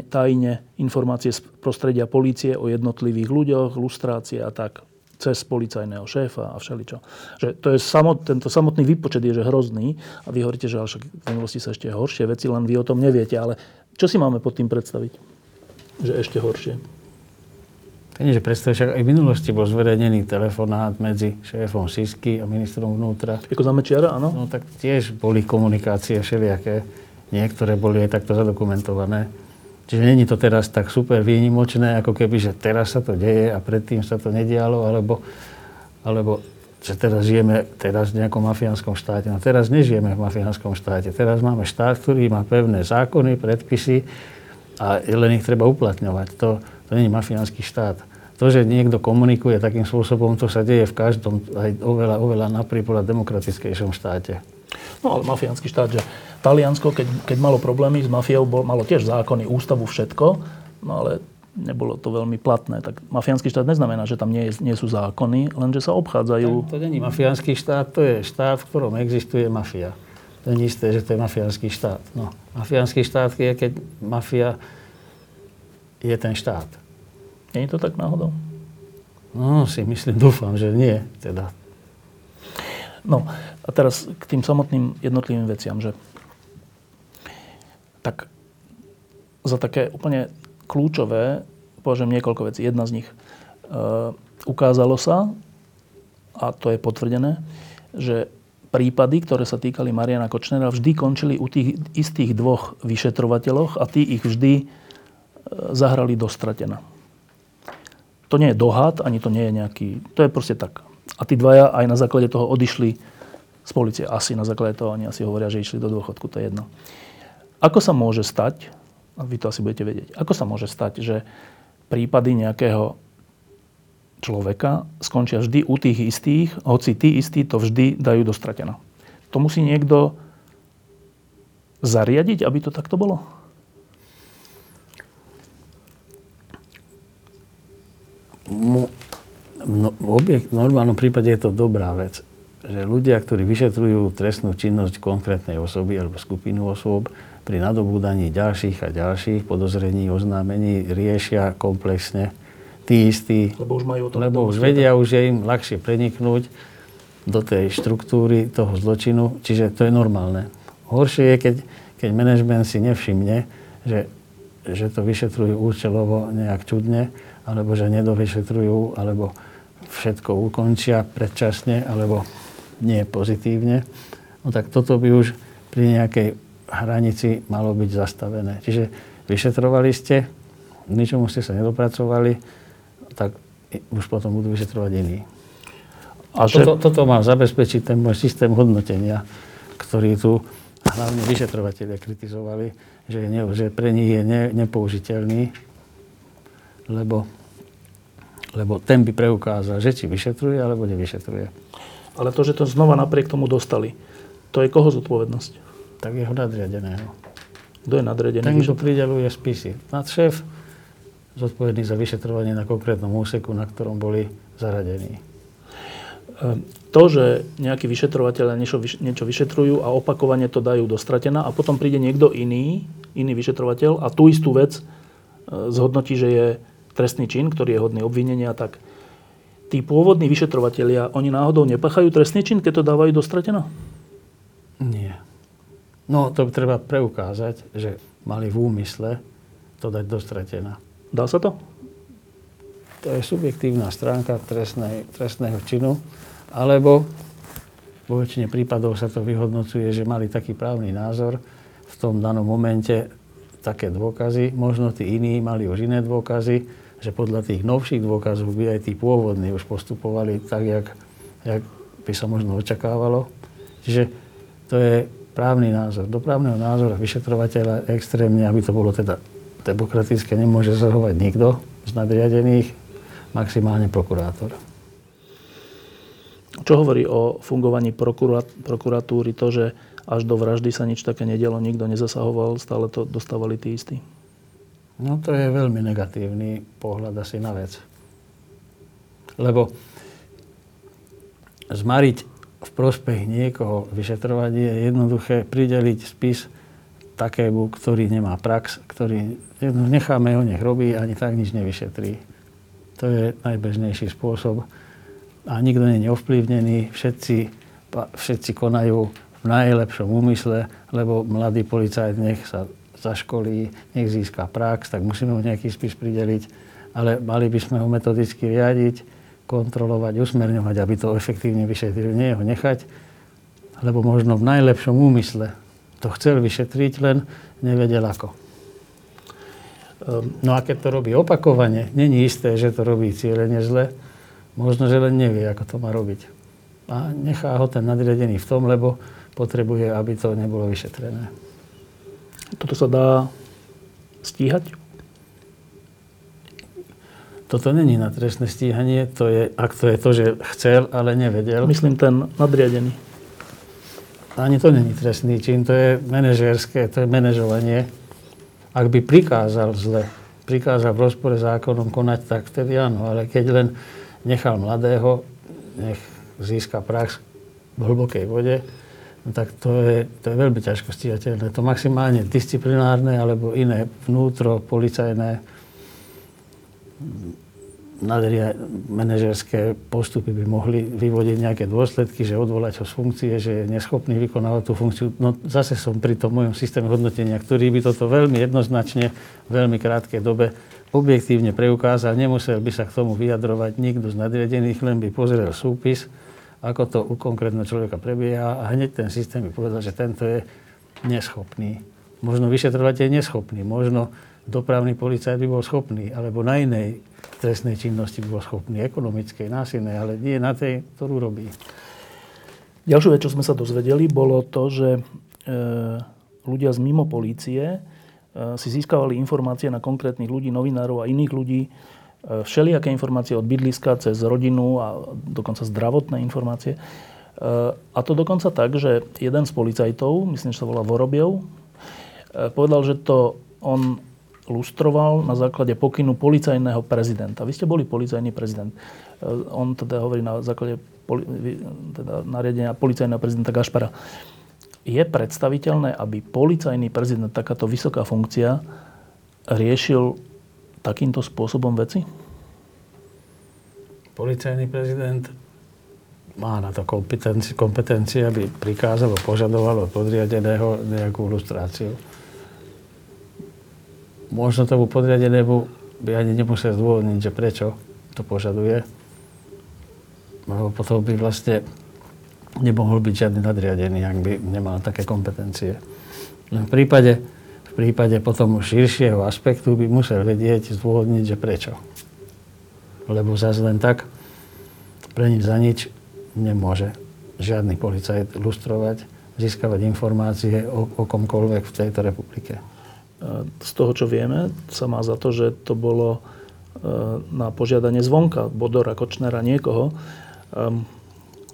tajne informácie z prostredia polície o jednotlivých ľuďoch, lustrácie a tak, cez policajného šéfa a všeličo. Že to je tento samotný výpočet je že hrozný a vy hovoríte, že však v minulosti sa ešte horšie veci, len vy o tom neviete. Ale čo si máme pod tým predstaviť, že ešte horšie? To nie, že predstaviť, aj v minulosti bol zverejnený telefonát medzi šéfom Sisky a ministrom vnútra. Ako za Mečiara, áno? No tak tiež boli komunikácie všelijaké. Niektoré boli aj takto zadokumentované. Čiže nie je to teraz tak super výnimočné, ako keby, že teraz sa to deje a predtým sa to nedialo, alebo že teraz žijeme v nejakom mafiánskom štáte. No teraz nežijeme v mafiánskom štáte. Teraz máme štát, ktorý má pevné zákony, predpisy a len ich treba uplatňovať. To nie je mafiánsky štát. To, že niekto komunikuje takým spôsobom, to sa deje v každom, aj oveľa napríklad demokratickejšom štáte. No ale mafiánsky štát, že Taliansko, keď malo problémy s mafiou, malo tiež zákony, ústavu, všetko, no ale nebolo to veľmi platné. Tak mafiánsky štát neznamená, že tam nie sú zákony, len že sa obchádzajú. To nie je mafiánsky štát, to je štát, v ktorom existuje mafia. To nie je isté, že to je mafiánsky štát. No, mafiánsky štát je, keď mafia je ten štát. Nie je to tak náhodou? No, si myslím, dúfam, že nie. Teda. No, a teraz k tým samotným jednotlivým veciam, že tak za také úplne kľúčové považujem niekoľko vecí. Jedna z nich ukázalo sa, a to je potvrdené, že prípady, ktoré sa týkali Mariana Kočnera, vždy končili u tých istých dvoch vyšetrovateľoch a tí ich vždy zahrali dostratená. To nie je dohad, ani to nie je nejaký... To je proste tak. A tí dvaja aj na základe toho odišli z polície. Asi na základe toho, oni asi hovoria, že išli do dôchodku, to je jedno. Ako sa môže stať, a vy to asi budete vedieť, ako sa môže stať, že prípady nejakého človeka skončia vždy u tých istých, hoci tí istí to vždy dajú dostratená? To musí niekto zariadiť, aby to takto bolo? V normálnom prípade je to dobrá vec, že ľudia, ktorí vyšetrujú trestnú činnosť konkrétnej osoby alebo skupinu osôb, pri nadobúdaní ďalších a ďalších podozrení, oznámení riešia komplexne tí istí, lebo už vedia, už je im ľahšie preniknúť do tej štruktúry toho zločinu, čiže to je normálne. Horšie je, keď manažment si nevšimne, že to vyšetrujú účelovo nejak čudne, alebo že nedovyšetrujú, alebo všetko ukončia predčasne, alebo nie pozitívne, no tak toto by už pri nejakej hranici malo byť zastavené. Čiže vyšetrovali ste, ničomu ste sa nedopracovali, tak už potom budú vyšetrovať iní. A toto má zabezpečiť ten môj systém hodnotenia, ktorý tu hlavne vyšetrovatelia kritizovali, že pre nich je nepoužiteľný, lebo ten by preukázal, že či vyšetruje, alebo nevyšetruje. Ale to, že to znova napriek tomu dostali, to je koho zodpovednosť? Tak jeho nadriadeného. Kto je nadriadený? Ten, kto prideľuje spisy. Nadšéf zodpovedný za vyšetrovanie na konkrétnom úseku, na ktorom boli zaradení. To, že nejakí vyšetrovateľe niečo vyšetrujú a opakovane to dajú dostratená a potom príde niekto iný vyšetrovateľ a tú istú vec zhodnotí, že je trestný čin, ktorý je hodný obvinenia, tak tí pôvodní vyšetrovatelia, oni náhodou nepachajú trestný čin, keď to dávajú dostratená? Nie. No, to treba preukázať, že mali v úmysle to dať dostratená. Dá sa to? To je subjektívna stránka trestného činu, alebo vo väčšine prípadov sa to vyhodnocuje, že mali taký právny názor v tom danom momente, také dôkazy, možno tí iní mali už iné dôkazy, že podľa tých novších dôkazov by aj tí pôvodní už postupovali tak, jak by sa možno očakávalo. Čiže to je právny názor. Do právneho názora vyšetrovateľa extrémne, aby to bolo teda demokratické, nemôže zasahovať nikto z nadriadených, maximálne prokurátor. Čo hovorí o fungovaní prokuratúry to, že až do vraždy sa nič také nedialo, nikto nezasahoval, stále to dostávali tí istí? No to je veľmi negatívny pohľad asi na vec. Lebo zmariť v prospech niekoho vyšetrovanie je jednoduché, prideliť spis takému, ktorý nemá prax, ktorý necháme ho, nech robí, ani tak nič nevyšetrí. To je najbežnejší spôsob. A nikto nie je ovplyvnený, všetci konajú v najlepšom úmysle, lebo mladý policajt nech sa zaškolí, nech získa prax, tak musíme mu nejaký spis prideliť, ale mali by sme ho metodicky riadiť, kontrolovať, usmerňovať, aby to efektívne vyšetril, nie ho nechať, lebo možno v najlepšom úmysle to chcel vyšetriť, len nevedel ako. No a keď to robí opakovane, není isté, že to robí cielene zle, možno, že len nevie, ako to má robiť. A nechá ho ten nadriadený v tom, lebo potrebuje, aby to nebolo vyšetrené. Toto sa dá stíhať? Toto není na trestné stíhanie, to je, ak to je to, že chcel, ale nevedel. Myslím ten nadriadený. Ani to není trestný čin, to je manažérske, to je manažovanie. Ak by prikázal zle, prikázal v rozpore zákonom konať, tak vtedy áno, ale keď len nechal mladého, nech získa prax v hlbokej vode, no tak to je veľmi ťažko stíhateľné. To maximálne disciplinárne alebo iné vnútro, policajné, manažerské postupy by mohli vyvodiť nejaké dôsledky, že odvolať ho z funkcie, že je neschopný vykonávať tú funkciu. No zase som pri tom mojom systéme hodnotenia, ktorý by toto veľmi jednoznačne, veľmi krátkej dobe objektívne preukázal, nemusel by sa k tomu vyjadrovať nikto z nadriadených, len by pozrel súpis, ako to u konkrétneho človeka prebieha a hneď ten systém by povedal, že tento je neschopný. Možno vyšetrovateľ je neschopný, možno dopravný policajt by bol schopný, alebo na inej trestnej činnosti by bol schopný, ekonomickej, násilnej, ale nie na tej, ktorú robí. Ďalšiu vec, čo sme sa dozvedeli, bolo to, že ľudia z mimo polície si získavali informácie na konkrétnych ľudí, novinárov a iných ľudí, všelijaké informácie od bydliska cez rodinu a dokonca zdravotné informácie. A to dokonca tak, že jeden z policajtov, myslím, že sa volá Vorobejov, povedal, že to on lustroval na základe pokynu policajného prezidenta. Vy ste boli policajný prezident. On teda hovorí na základe teda nariadenia policajného prezidenta Gašpara. Je predstaviteľné, aby policajný prezident, takáto vysoká funkcia, riešil takýmto spôsobom veci? Policajný prezident má na to kompetencie, aby prikázal, požadoval od podriadeného nejakú lustráciu. Možno tomu podriadenému by ani nemusel zdôvodniť, že prečo to požaduje. Lebo potom by vlastne nemohol byť žiadny nadriadený, ak by nemal také kompetencie. Len v prípade potom širšieho aspektu by musel vedieť, zdôvodniť, že prečo. Lebo zase len tak pre nič za nič nemôže žiadny policajt lustrovať, získavať informácie o komkoľvek v tejto republike. Z toho, čo vieme, sa má za to, že to bolo na požiadanie zvonka, Bodora, Kočnera, niekoho.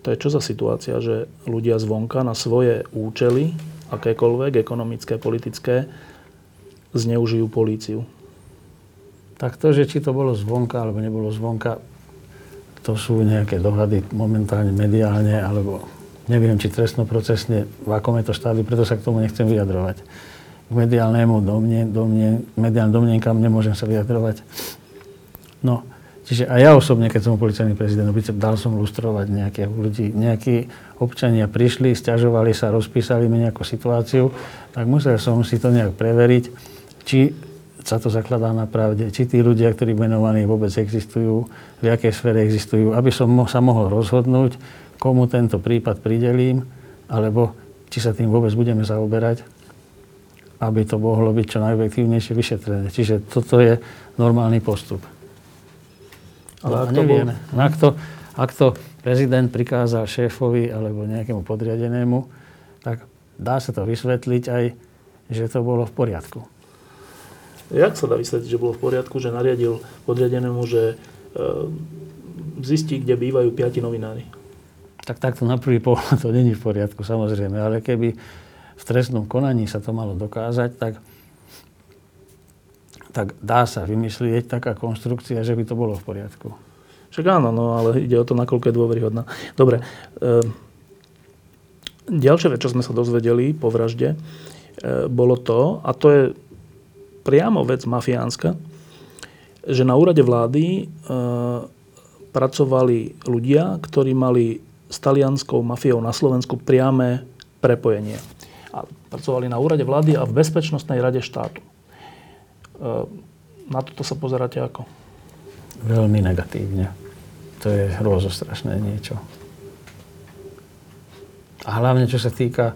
To je čo za situácia, že ľudia zvonka na svoje účely, akékoľvek, ekonomické, politické, zneužijú políciu? Tak to, že či to bolo zvonka, alebo nebolo zvonka, to sú nejaké dohady momentálne, mediálne, alebo neviem, či trestnoprocesne, v akom je to štádiu, preto sa k tomu nechcem vyjadrovať. K mediálnemu domnienkam nemôžem sa vyjadrovať. No. Čiže aj ja osobne, keď som policajný prezident, dal som lustrovať nejakých ľudí. Nejakí občania prišli, sťažovali sa, rozpísali mi nejakú situáciu, tak musel som si to nejak preveriť, či sa to zakladá na pravde, či tí ľudia, ktorí menovaní vôbec existujú, v akej sfére existujú, aby som sa mohol rozhodnúť, komu tento prípad pridelím, alebo či sa tým vôbec budeme zaoberať, aby to mohlo byť čo najobjektívnejšie vyšetrené. Čiže toto je normálny postup. Ale nevieme. Ak to prezident prikázal šéfovi alebo nejakému podriadenému, tak dá sa to vysvetliť aj, že to bolo v poriadku. Jak sa dá vysvetliť, že bolo v poriadku, že nariadil podriadenému, že zistí, kde bývajú 5 novinári? Tak takto na prvý pohľad to není v poriadku, samozrejme. Ale keby v trestnom konaní sa to malo dokázať, tak dá sa vymyslieť taká konštrukcia, že by to bolo v poriadku. Však áno, no ale ide o to, nakoľko je dôveryhodná. Dobre. Ďalšia vec, čo sme sa dozvedeli po vražde, bolo to, a to je priamo vec mafiánska, že na úrade vlády pracovali ľudia, ktorí mali s talianskou mafiou na Slovensku priame prepojenie. A pracovali na úrade vlády a v Bezpečnostnej rade štátu. Na toto sa pozeráte ako? Veľmi negatívne. To je hrôzostrašné niečo. A hlavne, čo sa týka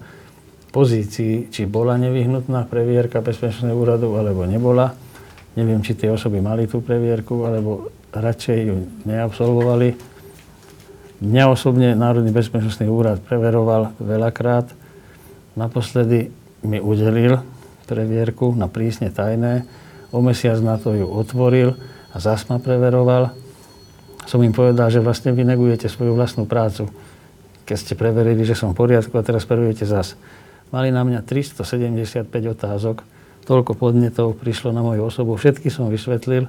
pozícií, či bola nevyhnutná previerka bezpečnostného úradu, alebo nebola. Neviem, či tie osoby mali tú previerku, alebo radšej ju neabsolvovali. Mňa osobne Národný bezpečnostný úrad preveroval veľakrát. Naposledy mi udelil previerku na prísne tajné. O mesiac na to ju otvoril a zas ma preveroval. Som im povedal, že vlastne vy negujete svoju vlastnú prácu, keď ste preverili, že som v poriadku a teraz preverujete zas. Mali na mňa 375 otázok, toľko podnetov prišlo na moju osobu, všetky som vysvetlil.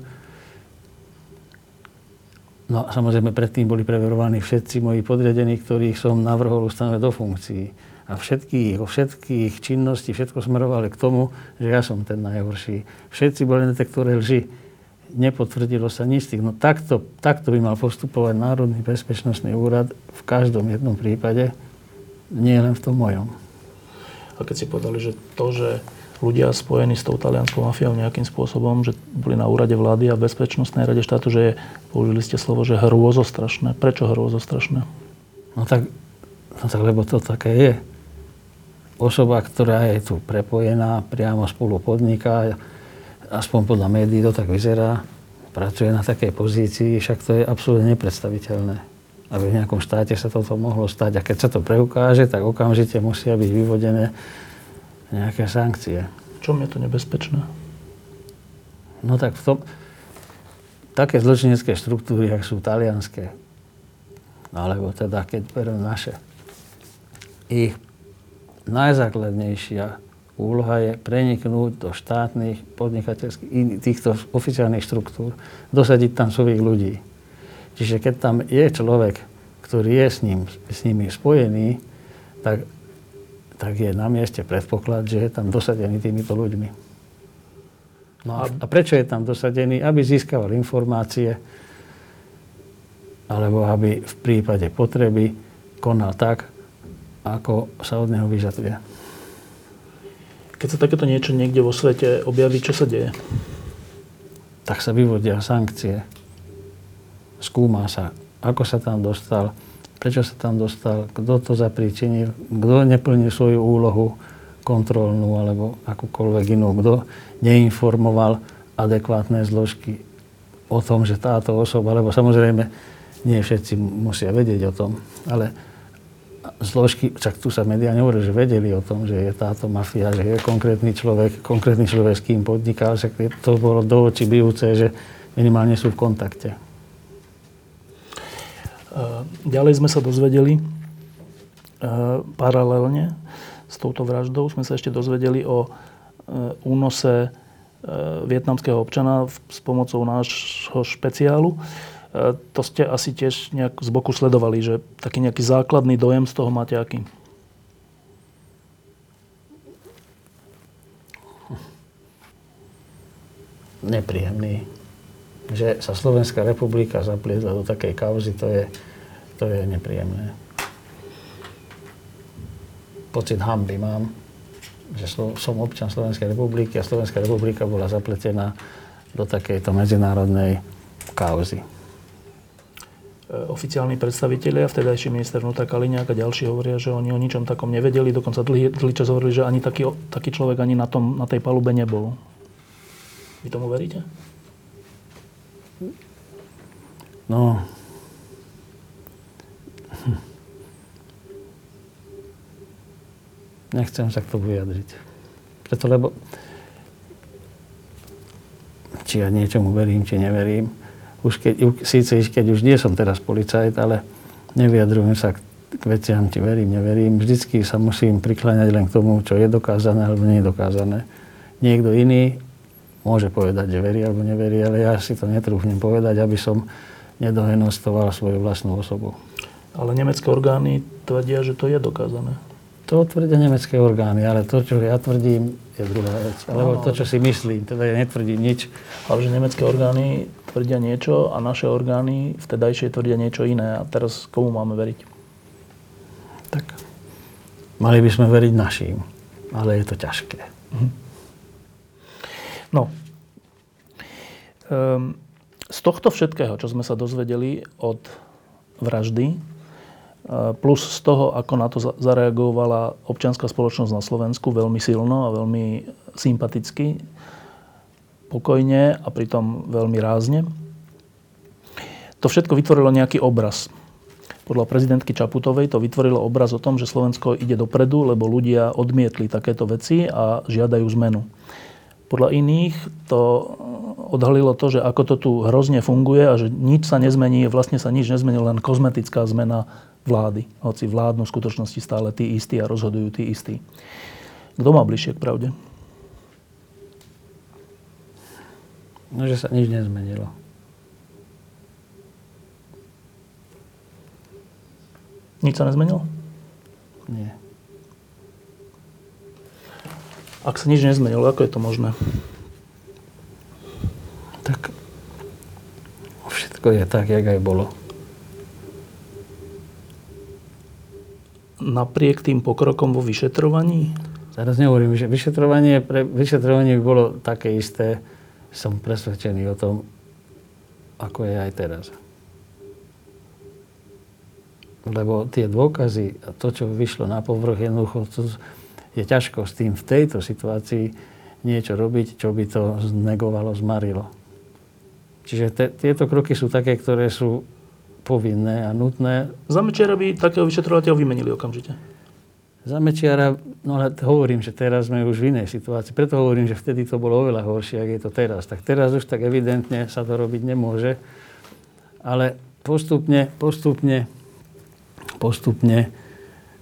No a samozrejme predtým boli preverovaní všetci moji podriadení, ktorých som navrhol ustanoviť do funkcií. A všetkých činnosti, všetko smerovali k tomu, že ja som ten najhorší. Všetci boli detektoré lži. Nepotvrdilo sa nič z tých. No takto by mal postupovať Národný bezpečnostný úrad v každom jednom prípade, nie len v tom mojom. A keď si povedali, že to, že ľudia spojení s tou talianskou mafiou nejakým spôsobom, že boli na úrade vlády a v Bezpečnostnej rade štátu, že použili ste slovo, že hrôzostrašné. Prečo hrôzostrašné? No tak lebo to také je. Osoba, ktorá je tu prepojená, priamo spolu podniká, aspoň podľa médií to tak vyzerá, pracuje na takej pozícii, však to je absolútne nepredstaviteľné, aby v nejakom štáte sa toto mohlo stať. A keď sa to preukáže, tak okamžite musia byť vyvodené nejaké sankcie. V čom je to nebezpečné? No tak v tom, také zločinecké štruktúry, ak sú talianské, alebo teda keď berú naše, ich najzákladnejšia úloha je preniknúť do štátnych, podnikateľských, týchto oficiálnych štruktúr, dosadiť tam svojich ľudí. Čiže keď tam je človek, ktorý je s nimi spojený, tak je na mieste predpoklad, že je tam dosadený týmito ľuďmi. No a prečo je tam dosadený? Aby získaval informácie, alebo aby v prípade potreby konal tak, ako sa od neho vyžaduje. Keď sa takéto niečo niekde vo svete objaví, čo sa deje? Tak sa vyvodia sankcie. Skúma sa, ako sa tam dostal, prečo sa tam dostal, kto to zapríčinil, kto neplnil svoju úlohu kontrolnú alebo akúkoľvek inú, kto neinformoval adekvátne zložky o tom, že táto osoba, lebo samozrejme nie všetci musia vedieť o tom, ale zložky, však tu sa médiá nehovorí, že vedeli o tom, že je táto mafia, že je konkrétny človek, s kým podnikal, však to bolo do očí bijúce, že minimálne sú v kontakte. Ďalej sme sa dozvedeli, paralelne s touto vraždou, sme sa ešte dozvedeli o únose vietnamského občana s pomocou nášho špeciálu. To ste asi tiež nejak z boku sledovali, že taký nejaký základný dojem z toho máte aký? Nepríjemný. Že sa Slovenská republika zaplietla do takej kauzy, to je nepríjemné. Pocit hanby mám, že som občan Slovenskej republiky a Slovenská republika bola zapletená do takejto medzinárodnej kauzy. Oficiálni predstavitelia, vtedajší minister vnútra Kaliňák a ďalší hovoria, že oni o ničom takom nevedeli, dokonca dlhý čas hovorili, že ani taký človek ani na tej palube nebol. Vy tomu veríte? No. Nechcem sa k tomu vyjadriť. Preto, lebo či ja niečomu verím, či neverím. Síce, keď už nie som teraz policajt, ale nevyjadrujem sa k veciam, či verím, neverím. Vždycky sa musím prikláňať len k tomu, čo je dokázané alebo nie je dokázané. Niekto iný môže povedať, že verí alebo neverí, ale ja si to netrúfnem povedať, aby som nedohenostoval svoju vlastnú osobu. Ale nemecké orgány tvrdia, že to je dokázané. To tvrdia nemecké orgány, ale to, čo ja tvrdím, je druhá vec. Alebo to, čo si myslím, teda ja netvrdím nič. Ale že nemecké orgány tvrdia niečo a naše orgány vtedajšie tvrdia niečo iné. A teraz komu máme veriť? Tak. Mali by sme veriť našim, ale je to ťažké. Mhm. No. Z tohto všetkého, čo sme sa dozvedeli od vraždy, plus z toho, ako na to zareagovala občianska spoločnosť na Slovensku veľmi silno a veľmi sympaticky, pokojne a pritom veľmi rázne. To všetko vytvorilo nejaký obraz. Podľa prezidentky Čaputovej to vytvorilo obraz o tom, že Slovensko ide dopredu, lebo ľudia odmietli takéto veci a žiadajú zmenu. Podľa iných to odhalilo to, že ako to tu hrozne funguje a že nič sa nezmení, vlastne sa nič nezmenilo, len kozmetická zmena vlády. Hoci vládnu v skutočnosti stále tí istí a rozhodujú tí istí. Kto má bližšie k pravde? No, že sa nič nezmenilo. Nič sa nezmenilo? Nie. Ak sa nič nezmenilo, ako je to možné? Tak všetko je tak, jak aj bolo. Napriek tým pokrokom vo vyšetrovaní? Teraz nehovorím, že vyšetrovanie by bolo také isté. Som presvedčený o tom, ako je aj teraz. Lebo tie dôkazy a to, čo vyšlo na povrch, jednoducho je ťažko s tým v tejto situácii niečo robiť, čo by to znegovalo, zmarilo. Čiže tieto kroky sú také, ktoré sú povinné a nutné. Za Mečiara by takého vyšetrovateľa vymenili okamžite? Za Mečiara, no ale hovorím, že teraz sme už v inej situácii. Preto hovorím, že vtedy to bolo oveľa horšie, ako je to teraz. Tak teraz už tak evidentne sa to robiť nemôže. Ale postupne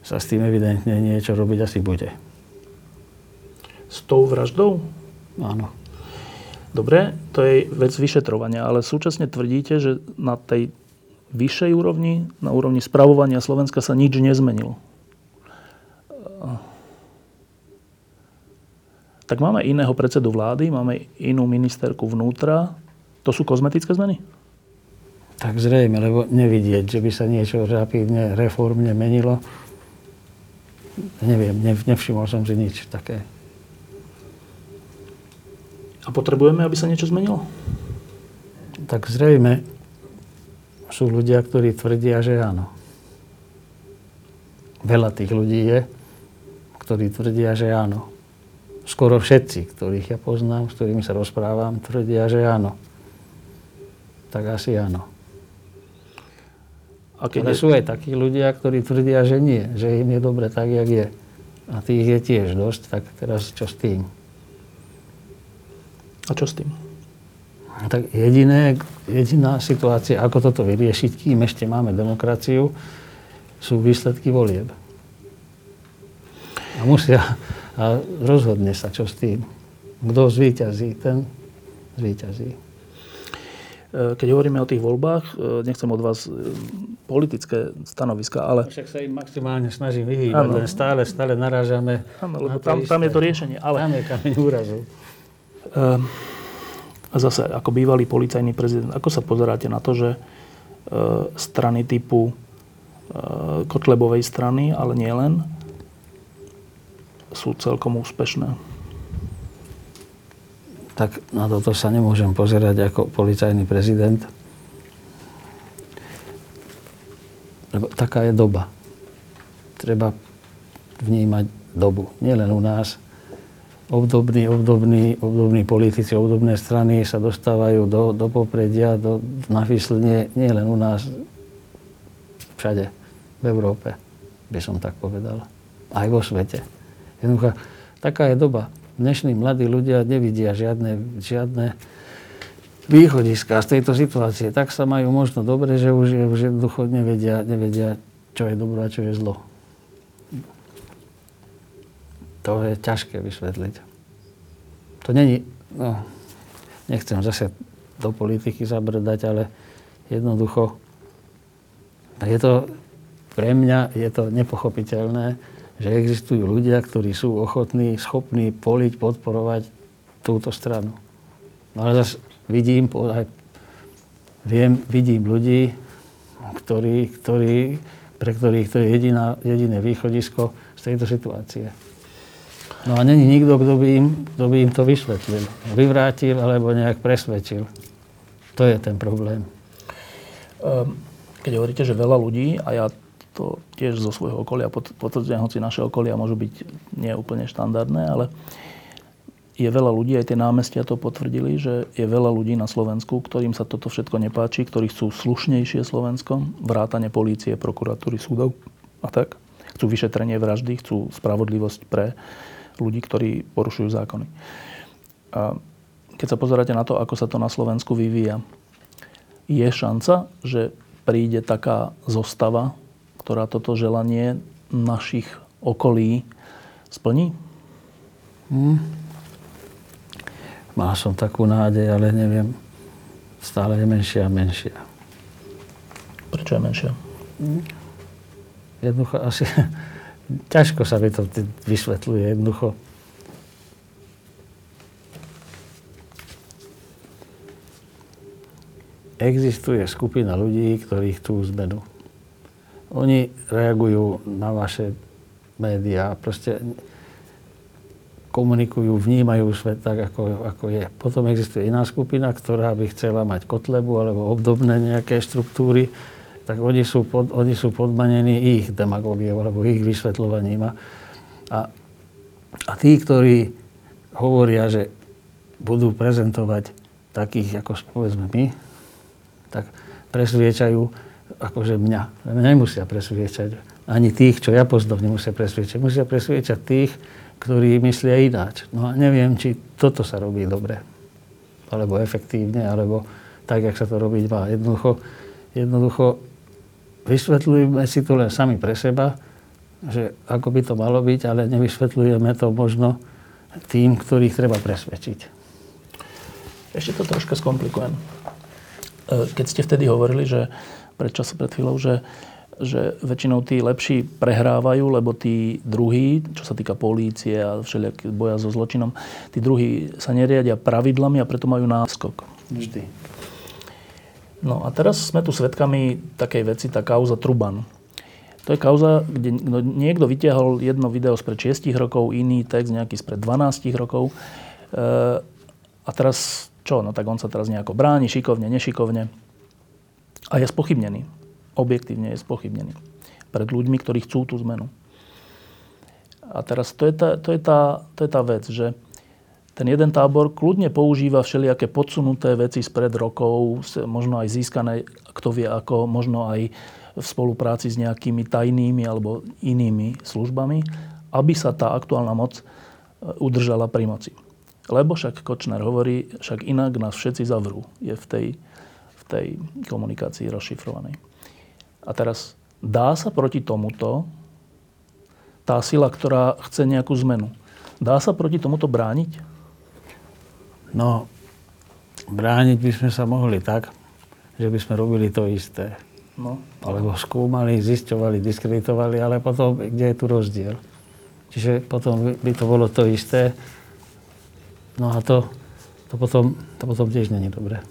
sa s tým evidentne niečo robiť asi bude. S tou vraždou? Áno. Dobre, to je vec vyšetrovania, ale súčasne tvrdíte, že na tej vyššej úrovni, na úrovni spravovania Slovenska sa nič nezmenilo. Tak máme iného predsedu vlády, máme inú ministerku vnútra. To sú kozmetické zmeny? Tak zrejme, lebo nevidieť, že by sa niečo rapidne, reformne menilo. Neviem, nevšimol som si nič také. A potrebujeme, aby sa niečo zmenilo? Tak zrejme sú ľudia, ktorí tvrdia, že áno. Veľa tých ľudí je, ktorí tvrdia, že áno. Skoro všetci, ktorých ja poznám, s ktorými sa rozprávam, tvrdia, že áno. Tak asi áno. Ale sú aj takí ľudia, ktorí tvrdia, že nie. Že im je dobre tak, jak je. A tých je tiež dosť, tak teraz čo s tým? A čo s tým? Tak jediná situácia, ako toto vyriešiť, kým ešte máme demokraciu, sú výsledky volieb. A rozhodne sa, čo s tým. Kto zvíťazí, ten zvíťazí. Keď hovoríme o tých voľbách, nechcem od vás politické stanoviska, ale... Však sa im maximálne snažím vyhýbať, len stále narážame... Áno, lebo tam je to riešenie, ale... Tam je kameň úrazu. A zase, ako bývalý policajný prezident, ako sa pozeráte na to, že strany typu Kotlebovej strany, ale nielen, sú celkom úspešné? Tak na toto sa nemôžem pozerať ako policajný prezident. Lebo taká je doba. Treba vnímať dobu. Nielen u nás, obdobní politici, obdobné strany sa dostávajú do popredia, na výsledne nie len u nás, všade v Európe, by som tak povedal. Aj vo svete. Jednoducho, taká je doba. Dnešní mladí ľudia nevidia žiadne východiska z tejto situácie. Tak sa majú možno dobre, že už jednoducho nevedia, čo je dobro a čo je zlo. To je ťažké vysvetliť. To není, nechcem zase do politiky zabrdať, ale jednoducho je to, pre mňa je to nepochopiteľné, že existujú ľudia, ktorí sú ochotní, schopní poliť, podporovať túto stranu. No ale zase vidím ľudí, pre ktorých to je jediné východisko z tejto situácie. No a není nikto, kto by im to vysvetlil, vyvrátil alebo nejak presvedčil. To je ten problém. Keď hovoríte, že veľa ľudí, a ja to tiež zo svojho okolia potvrdzujem, hoci naše okolia môžu byť neúplne štandardné, ale je veľa ľudí, aj tie námestia to potvrdili, že je veľa ľudí na Slovensku, ktorým sa toto všetko nepáči, ktorí chcú slušnejšie Slovensko, vrátane polície, prokuratúry, súdov a tak. Chcú vyšetrenie vraždy, chcú spravodlivosť pre ľudí, ktorí porušujú zákony. A keď sa pozeráte na to, ako sa to na Slovensku vyvíja, je šanca, že príde taká zostava, ktorá toto želanie našich okolí splní? Mal som takú nádej, ale neviem, stále je menšia a menšia. Prečo je menšia? Jednoducho asi... Ťažko sa mi to vysvetľuje, jednoducho. Existuje skupina ľudí, ktorí chcú zmenu. Oni reagujú na vaše médiá, proste komunikujú, vnímajú svet tak, ako je. Potom existuje iná skupina, ktorá by chcela mať Kotlebu alebo obdobné nejaké štruktúry, tak oni sú podmanení ich demagógiou alebo ich vysvetľovaním. A tí, ktorí hovoria, že budú prezentovať takých, ako povedzme my, tak presviečajú akože mňa. Nemusia presviečať ani tých, čo ja poznám, nemusia presviečať. Musia presviečať tých, ktorí myslia ináč. No a neviem, či toto sa robí dobre, alebo efektívne, alebo tak, jak sa to robiť má. Jednoducho vysvetľujeme si to len sami pre seba, že ako by to malo byť, ale nevysvetľujeme to možno tým, ktorých treba presvedčiť. Ešte to troška skomplikujem. Keď ste vtedy hovorili, že pred chvíľou, že väčšinou tí lepší prehrávajú, lebo tí druhí, čo sa týka polície a všelijakého boja so zločinom, tí druhí sa neriadia pravidlami a preto majú náskok. Vždy. No a teraz sme tu svedkami takej veci, tá kauza Truban. To je kauza, kde niekto vytiahol jedno video spred 6 rokov, iný text nejaký spred 12 rokov. A teraz čo? No tak on sa teraz nejako bráni, šikovne, nešikovne. A je spochybnený. Objektívne je spochybnený. Pred ľuďmi, ktorí chcú tú zmenu. A teraz to je tá vec, že ten jeden tábor kľudne používa všelijaké podsunuté veci spred rokov, možno aj získané, kto vie ako, možno aj v spolupráci s nejakými tajnými alebo inými službami, aby sa tá aktuálna moc udržala pri moci. Lebo však Kočner hovorí, však inak nás všetci zavrú. Je v tej komunikácii rozšifrovanej. A teraz dá sa proti tomuto tá sila, ktorá chce nejakú zmenu, dá sa proti tomuto brániť? No, brániť by sme sa mohli tak, že by sme robili to isté. No. Alebo skúmali, zisťovali, diskreditovali, ale potom, kde je tu rozdiel? Čiže potom by to bolo to isté. No a to potom tiež není dobré.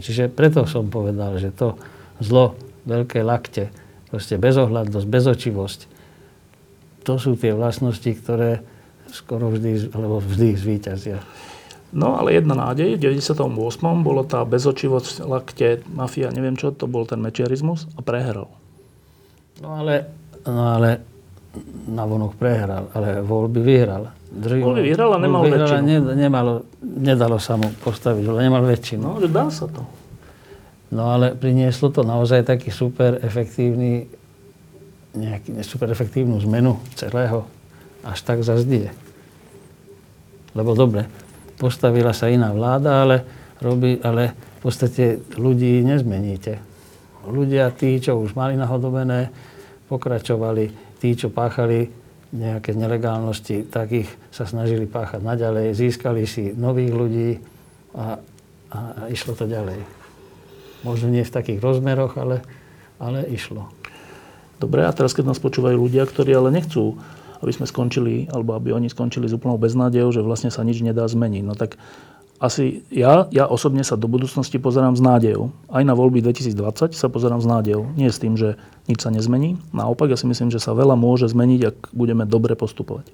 Čiže preto som povedal, že to zlo, veľké lakte, proste bezohľadnosť, bezočivosť, to sú tie vlastnosti, ktoré skoro vždy zvíťazia. No, ale jedna nádej, v 98. bolo tá bezočivosť, lakte, mafia, neviem čo, to bol ten mečiarizmus a prehral. No ale navonok prehral, ale voľby vyhral. Boli vyhrala, nemal väčšinu. Nedalo sa mu postaviť, lebo nemal väčšinu. No, že dá sa to. No ale prinieslo to naozaj taký super efektívnu zmenu celého. Až tak zazdie. Lebo dobre, postavila sa iná vláda, ale v podstate ľudí nezmeníte. Ľudia, tí, čo už mali nahodobené, pokračovali. Tí, čo páchali nejaké nelegálnosti, tak ich sa snažili páchať naďalej. Získali si nových ľudí a išlo to ďalej. Možno nie v takých rozmeroch, ale išlo. Dobre, a teraz, keď nás počúvajú ľudia, ktorí ale nechcú, aby sme skončili, alebo aby oni skončili s úplnou beznádejou, že vlastne sa nič nedá zmeniť. No tak asi ja osobne sa do budúcnosti pozerám s nádejou. Aj na voľby 2020 sa pozerám s nádejou. Nie s tým, že nič sa nezmení. Naopak, ja si myslím, že sa veľa môže zmeniť, ak budeme dobre postupovať.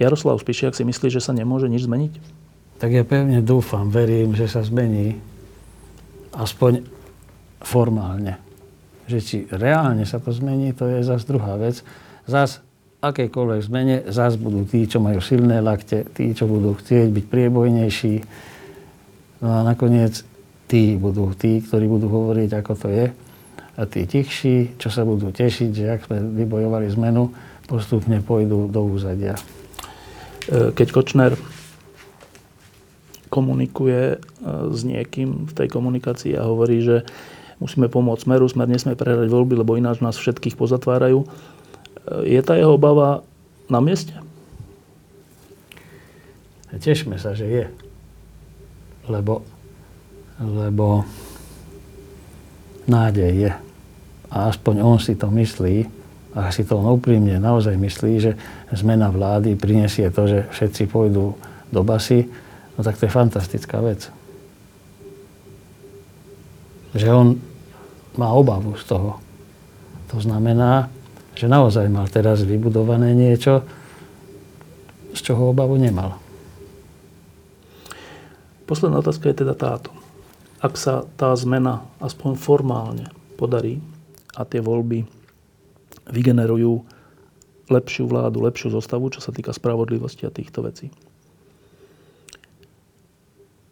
Jaroslav Spišiak si myslí, že sa nemôže nič zmeniť? Tak ja pevne dúfam, verím, že sa zmení. Aspoň formálne. Že či reálne sa to zmení, to je zase druhá vec. Zase akékoľvek zmene, zase budú tí, čo majú silné lakte, tí, čo budú chcieť byť priebojnejší. No a nakoniec tí, ktorí budú hovoriť, ako to je. A tí tichší, čo sa budú tešiť, že ak sme vybojovali zmenu, postupne pôjdu do úzadia. Keď Kočner komunikuje s niekým v tej komunikácii a hovorí, že musíme pomôcť Smeru, Smer nesmie prehrať voľby, lebo ináč nás všetkých pozatvárajú. Je tá jeho obava na mieste? Tešme sa, že je. Lebo nádej je. A aspoň on si to myslí, a si to on úprimne naozaj myslí, že zmena vlády prinesie to, že všetci pôjdu do basy. No tak to je fantastická vec. Že on má obavu z toho. To znamená, že naozaj mal teraz vybudované niečo, z čoho obavu nemal. Posledná otázka je teda táto. Ak sa tá zmena aspoň formálne podarí a tie voľby vygenerujú lepšiu vládu, lepšiu zostavu, čo sa týka spravodlivosti a týchto vecí,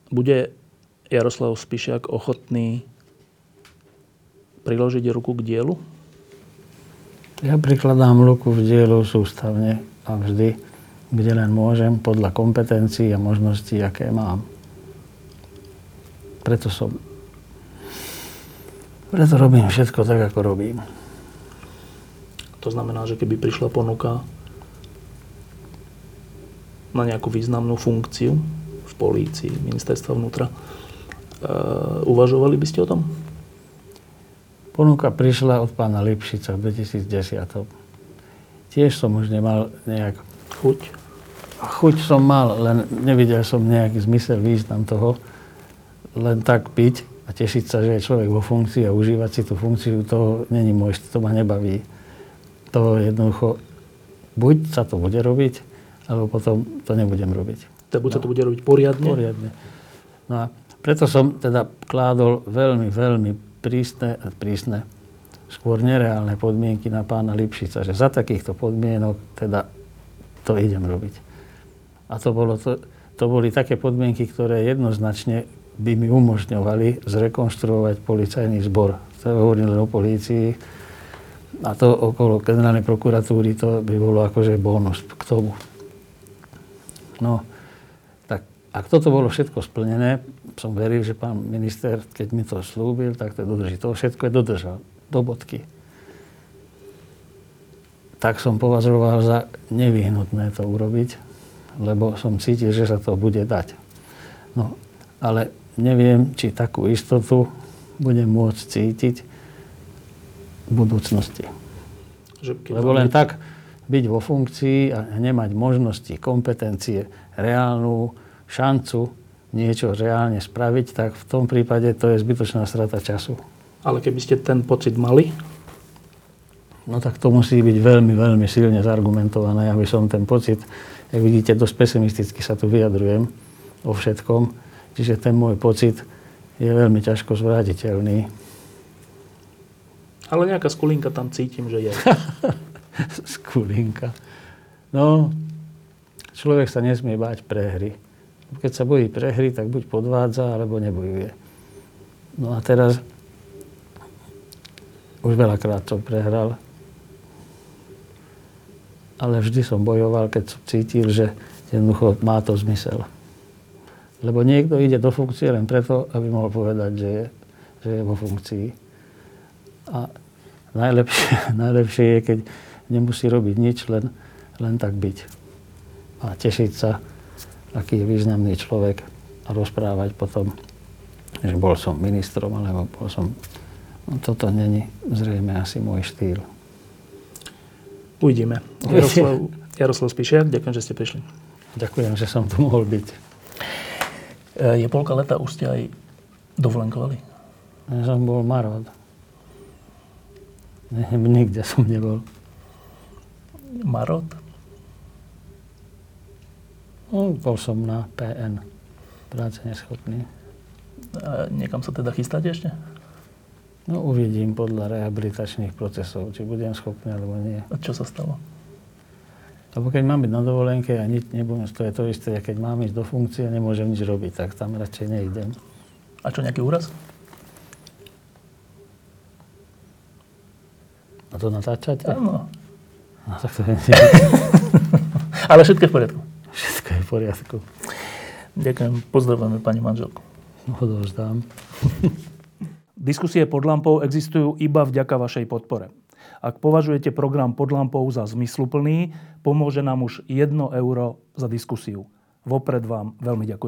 bude Jaroslav Spišiak ochotný priložiť ruku k dielu? Ja prikladám ruku v dielu sústavne a vždy, kde len môžem, podľa kompetencií a možností, aké mám. Preto robím všetko tak, ako robím. To znamená, že keby prišla ponuka na nejakú významnú funkciu v polícii, ministerstva vnútra, uvažovali by ste o tom? Ponuka prišla od pána Lipšica v 2010. Tiež som už nemal nejak chuť. Chuť som mal, len nevidel som nejaký zmysel, význam toho. Len tak piť a tešiť sa, že je človek vo funkcii a užívať si tú funkciu, to není môj, to ma nebaví. To jednoducho, buď sa to bude robiť, alebo potom to nebudem robiť. Tak buď sa to bude robiť poriadne? Poriadne. No a preto som teda kládol veľmi, veľmi prísne, skôr nereálne podmienky na pána Lipšica, že za takýchto podmienok teda to idem robiť. A to boli také podmienky, ktoré jednoznačne by mi umožňovali zrekonštruovať policajný zbor. To hovorím len o polícii a to okolo generálnej prokuratúry, to by bolo akože bónus k tomu. No, tak ak toto bolo všetko splnené, som veril, že pán minister, keď mi to slúbil, tak to dodrží. To všetko je dodržal. Do bodky. Tak som považoval za nevyhnutné to urobiť, lebo som cítil, že sa to bude dať. No, ale neviem, či takú istotu budem môcť cítiť v budúcnosti. Lebo len tak byť vo funkcii a nemať možnosti, kompetencie, reálnu šancu niečo reálne spraviť, tak v tom prípade to je zbytočná strata času. Ale keby ste ten pocit mali? No tak to musí byť veľmi, veľmi silne zargumentované, aby som ten pocit, jak vidíte, dosť pesimisticky sa tu vyjadrujem o všetkom, čiže ten môj pocit je veľmi ťažko zvrátiteľný. Ale nejaká skulinka tam cítim, že je. skulinka. No, človek sa nesmie báť prehry. Keď sa bojí prehry, tak buď podvádza, alebo nebojuje. No a teraz už veľakrát som prehral. Ale vždy som bojoval, keď som cítil, že jednoducho má to zmysel. Lebo niekto ide do funkcie len preto, aby mohol povedať, že je vo funkcii. A najlepšie je, keď nemusí robiť nič, len tak byť. A tešiť sa, aký je významný človek a rozprávať potom, že bol som ministrom, alebo bol som... No, toto není zrejme asi môj štýl. Uvidíme. Jaroslav Spišiak, ďakujem, že ste prišli. Ďakujem, že som tu mohol byť. Je polka leta, už ste aj dovolenkovali? Ja som bol marod. Nikde som nebol. Marod? No, bol som na PN. Práce neschopný. A niekam sa teda chystáte ešte? No uvidím podľa rehabilitačných procesov, či budem schopný, alebo nie. A čo sa stalo? Lebo keď mám byť na dovolenke a nič nebudem, to je to isté, keď mám ísť do funkcie, nemôžem nič robiť, tak tam radšej nejdem. A čo, nejaký úraz? A to natáčate? Áno. No tak to je... Ale všetko je v poriadku. Všetko je v poriadku. Ďakujem, pozdravujeme pani manželku. No, dozdám. Diskusie pod lampou existujú iba vďaka vašej podpore. Ak považujete program Pod lampou za zmysluplný, pomôže nám už 1 euro za diskusiu. Vopred vám veľmi ďakujem.